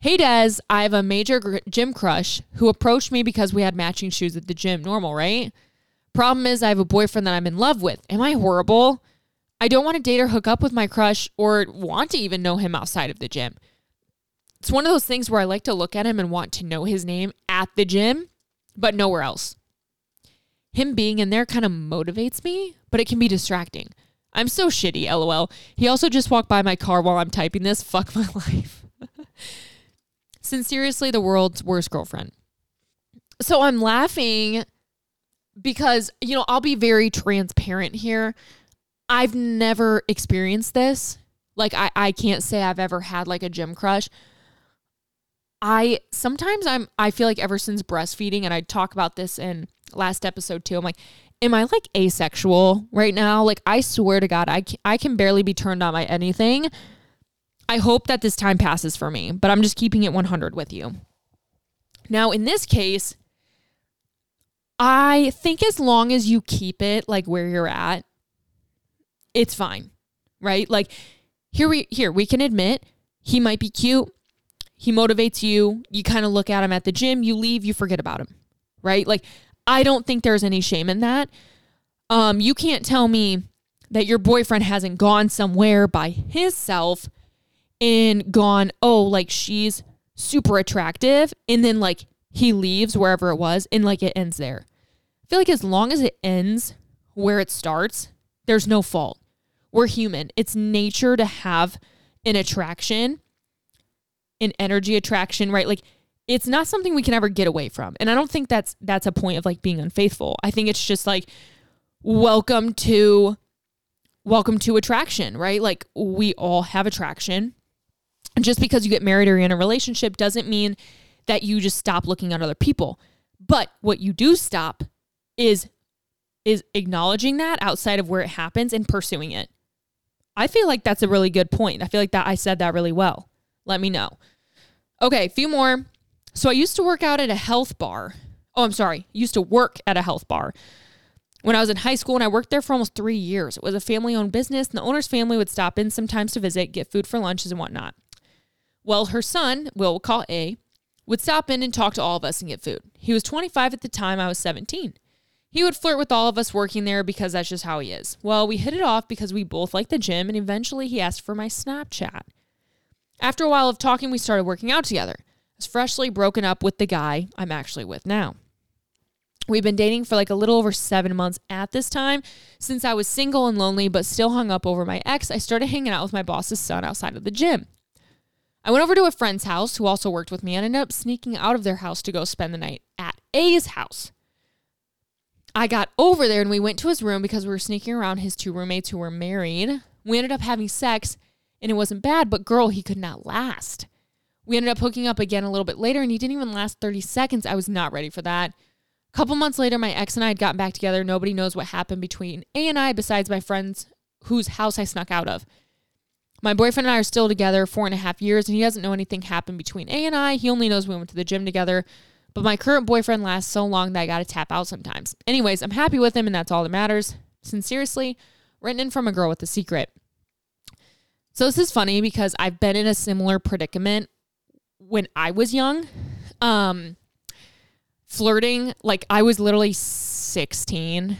Hey, Des, I have a major gym crush who approached me because we had matching shoes at the gym. Normal, right? Problem is I have a boyfriend that I'm in love with. Am I horrible? I don't want to date or hook up with my crush or want to even know him outside of the gym. It's one of those things where I like to look at him and want to know his name at the gym, but nowhere else. Him being in there kind of motivates me, but it can be distracting. I'm so shitty, LOL. He also just walked by my car while I'm typing this. Fuck my life. Sincerely, the world's worst girlfriend. So I'm laughing because, you know, I'll be very transparent here. I've never experienced this. Like, I can't say I've ever had like a gym crush. I feel like ever since breastfeeding, and I talk about this in last episode too, I'm like, am I like asexual right now? Like, I swear to God, I can barely be turned on by anything. I hope that this time passes for me, but I'm just keeping it 100 with you. Now, in this case, I think as long as you keep it like where you're at, it's fine, right? Like, here we can admit he might be cute. He motivates you. You kind of look at him at the gym. You leave. You forget about him, right? Like, I don't think there's any shame in that. You can't tell me that your boyfriend hasn't gone somewhere by himself and gone, oh, like, she's super attractive. And then, like, he leaves wherever it was and, like, it ends there. I feel like as long as it ends where it starts, there's no fault. We're human. It's nature to have an attraction. An energy attraction, right? Like, it's not something we can ever get away from. And I don't think that's a point of like being unfaithful. I think it's just like, welcome to attraction, right? Like, we all have attraction. And just because you get married or you're in a relationship doesn't mean that you just stop looking at other people. But what you do stop is acknowledging that outside of where it happens and pursuing it. I feel like that's a really good point. I feel like that I said that really well. Let me know. Okay, a few more. So I used to work out at a health bar. Oh, I'm sorry. Used to work at a health bar when I was in high school, and I worked there for almost 3 years. It was a family-owned business, and the owner's family would stop in sometimes to visit, get food for lunches and whatnot. Well, her son, Will, we'll call A, would stop in and talk to all of us and get food. He was 25 at the time. I was 17. He would flirt with all of us working there because that's just how he is. Well, we hit it off because we both liked the gym, and eventually he asked for my Snapchat. After a while of talking, we started working out together. I was freshly broken up with the guy I'm actually with now. We've been dating for like a little over 7 months at this time. Since I was single and lonely but still hung up over my ex, I started hanging out with my boss's son outside of the gym. I went over to a friend's house who also worked with me and ended up sneaking out of their house to go spend the night at A's house. I got over there and we went to his room because we were sneaking around his two roommates who were married. We ended up having sex and it wasn't bad, but girl, he could not last. We ended up hooking up again a little bit later and he didn't even last 30 seconds. I was not ready for that. A couple months later, my ex and I had gotten back together. Nobody knows what happened between A and I besides my friends whose house I snuck out of. My boyfriend and I are still together 4.5 years and he doesn't know anything happened between A and I. He only knows we went to the gym together. But my current boyfriend lasts so long that I gotta tap out sometimes. Anyways, I'm happy with him and that's all that matters. Sincerely, written in from a girl with a secret. So this is funny because I've been in a similar predicament when I was young. Flirting, like I was literally 16.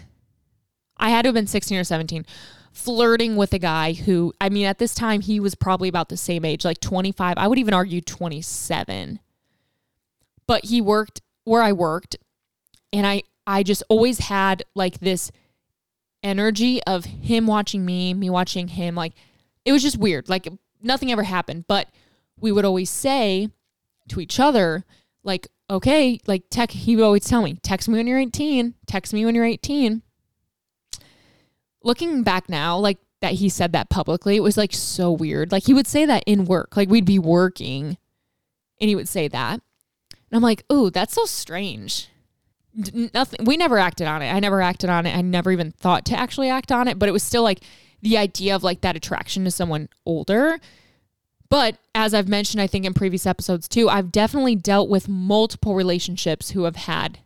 I had to have been 16 or 17. Flirting with a guy who, I mean, at this time he was probably about the same age, like 25. I would even argue 27. But he worked where I worked, and I just always had like this energy of him watching me, me watching him. Like it was just weird. Like nothing ever happened, but we would always say to each other, like, okay, like he would always tell me, text me when you're 18, text me when you're 18. Looking back now, like that he said that publicly, it was like so weird. Like he would say that in work, like we'd be working and he would say that. And I'm like, ooh, that's so strange. Nothing. We never acted on it. I never acted on it. I never even thought to actually act on it, but it was still like the idea of like that attraction to someone older. But as I've mentioned, I think in previous episodes too, I've definitely dealt with multiple relationships who have had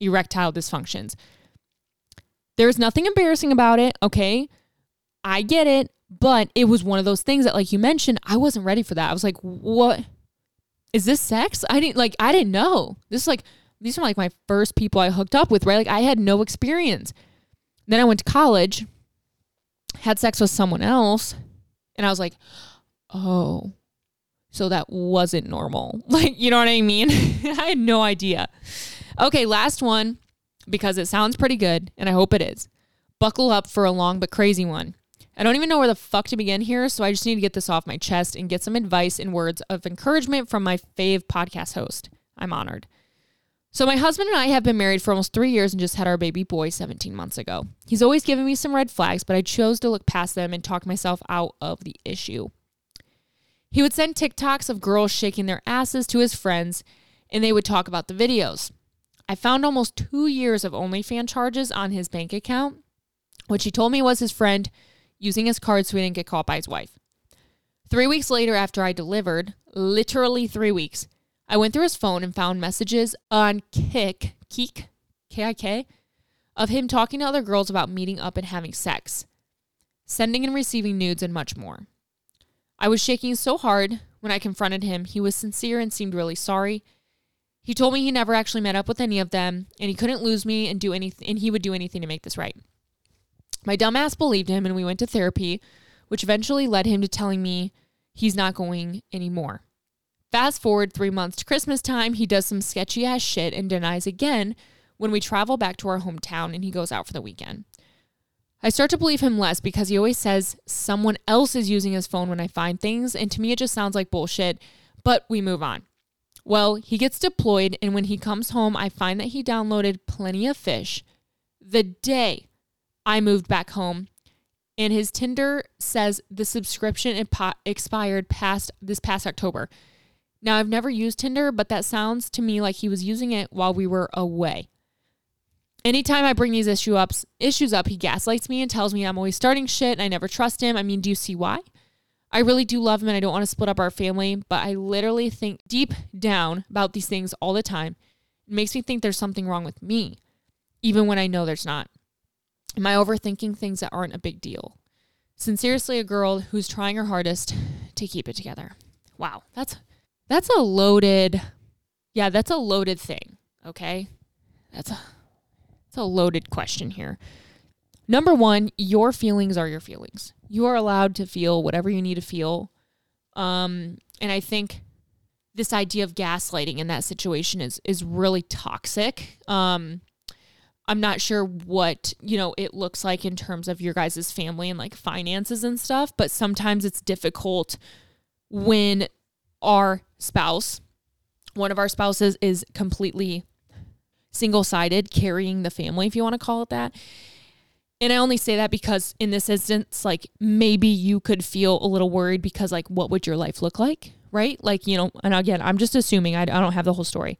erectile dysfunctions. There's nothing embarrassing about it. Okay. I get it. But it was one of those things that, like you mentioned, I wasn't ready for that. I was like, what? Is this sex? I didn't know. This is like, these are like my first people I hooked up with, right? Like I had no experience. Then I went to college, had sex with someone else. And I was like, oh, so that wasn't normal. Like, you know what I mean? I had no idea. Okay. Last one, because it sounds pretty good and I hope it is. Buckle up for a long, but crazy one. I don't even know where the fuck to begin here, so I just need to get this off my chest and get some advice and words of encouragement from my fave podcast host. I'm honored. So my husband and I have been married for almost 3 years and just had our baby boy 17 months ago. He's always given me some red flags, but I chose to look past them and talk myself out of the issue. He would send TikToks of girls shaking their asses to his friends, and they would talk about the videos. I found almost 2 years of OnlyFans charges on his bank account, which he told me was his friend using his card so he didn't get caught by his wife. 3 weeks later, after I delivered, literally 3 weeks, I went through his phone and found messages on Kik, K-I-K, of him talking to other girls about meeting up and having sex, sending and receiving nudes and much more. I was shaking so hard when I confronted him. He was sincere and seemed really sorry. He told me he never actually met up with any of them and he couldn't lose me and he would do anything to make this right. My dumbass believed him and we went to therapy, which eventually led him to telling me he's not going anymore. Fast forward 3 months to Christmas time, he does some sketchy ass shit and denies again when we travel back to our hometown and he goes out for the weekend. I start to believe him less because he always says someone else is using his phone when I find things, and to me it just sounds like bullshit, but we move on. Well, he gets deployed and when he comes home, I find that he downloaded plenty of fish the day I moved back home, and his Tinder says the subscription expired this past October. Now, I've never used Tinder, but that sounds to me like he was using it while we were away. Anytime I bring these issues up, he gaslights me and tells me I'm always starting shit and I never trust him. I mean, do you see why? I really do love him and I don't want to split up our family, but I literally think deep down about these things all the time It makes me think there's something wrong with me, even when I know there's not. Am I overthinking things that aren't a big deal? Sincerely, a girl who's trying her hardest to keep it together. Wow, that's a loaded, yeah, that's a loaded thing, okay? That's a loaded question here. Number one, your feelings are your feelings. You are allowed to feel whatever you need to feel. And I think this idea of gaslighting in that situation is really toxic. I'm not sure what, you know, it looks like in terms of your guys' family and like finances and stuff, but sometimes it's difficult when our spouse, one of our spouses, is completely single-sided, carrying the family, if you want to call it that. And I only say that because in this instance, like maybe you could feel a little worried because like, what would your life look like? Right? Like, you know, and again, I'm just assuming I don't have the whole story,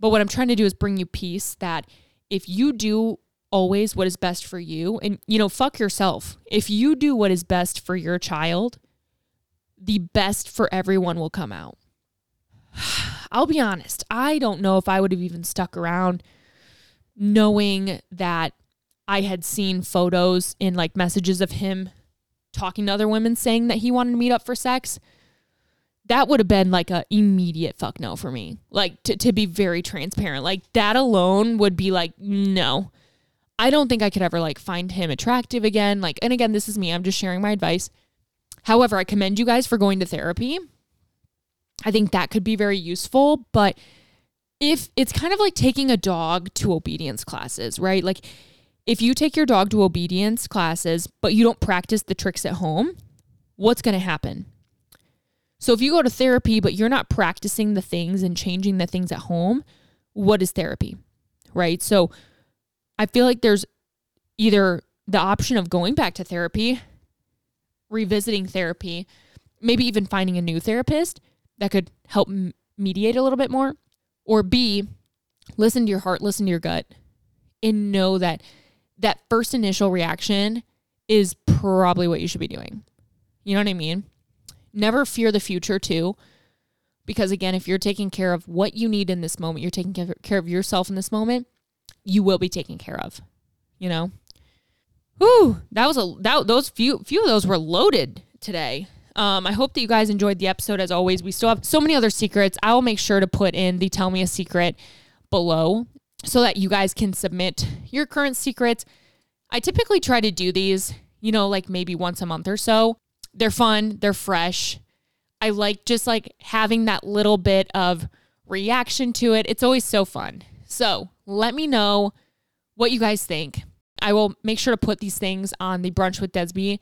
but what I'm trying to do is bring you peace that if you do always what is best for you, and you know, fuck yourself. If you do what is best for your child, the best for everyone will come out. I'll be honest. I don't know if I would have even stuck around knowing that I had seen photos in like messages of him talking to other women saying that he wanted to meet up for sex. That would have been like a immediate fuck no for me. Like to be very transparent, like that alone would be like, no, I don't think I could ever like find him attractive again. Like, and again, this is me. I'm just sharing my advice. However, I commend you guys for going to therapy. I think that could be very useful, but if it's kind of like taking a dog to obedience classes, right? Like if you take your dog to obedience classes, but you don't practice the tricks at home, what's going to happen? So if you go to therapy, but you're not practicing the things and changing the things at home, what is therapy, right? So I feel like there's either the option of going back to therapy, revisiting therapy, maybe even finding a new therapist that could help mediate a little bit more, or B, listen to your heart, listen to your gut, and know that that first initial reaction is probably what you should be doing. You know what I mean? Never fear the future too, because again, if you're taking care of what you need in this moment, you're taking care of yourself in this moment, you will be taken care of, you know? Whew, that was those few of those were loaded today. I hope that you guys enjoyed the episode. As always, we still have so many other secrets. I will make sure to put in the Tell Me a Secret below so that you guys can submit your current secrets. I typically try to do these, you know, like maybe once a month or so. They're fun. They're fresh. I like just like having that little bit of reaction to it. It's always so fun. So let me know what you guys think. I will make sure to put these things on the Brunch with Desby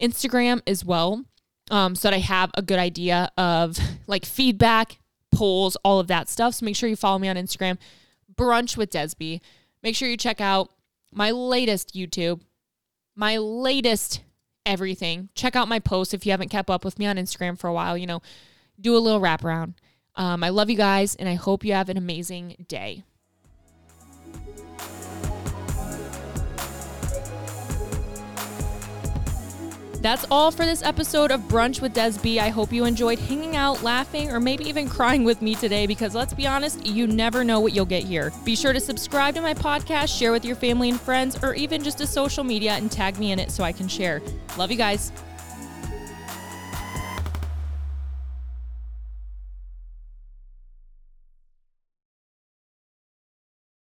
Instagram as well. So that I have a good idea of like feedback, polls, all of that stuff. So make sure you follow me on Instagram, Brunch with Desby. Make sure you check out my latest YouTube, my latest everything. Check out my posts if you haven't kept up with me on Instagram for a while. You know, do a little wraparound. I love you guys, and I hope you have an amazing day. That's all for this episode of Brunch with Desby. I hope you enjoyed hanging out, laughing, or maybe even crying with me today because let's be honest, you never know what you'll get here. Be sure to subscribe to my podcast, share with your family and friends, or even just to social media and tag me in it so I can share. Love you guys.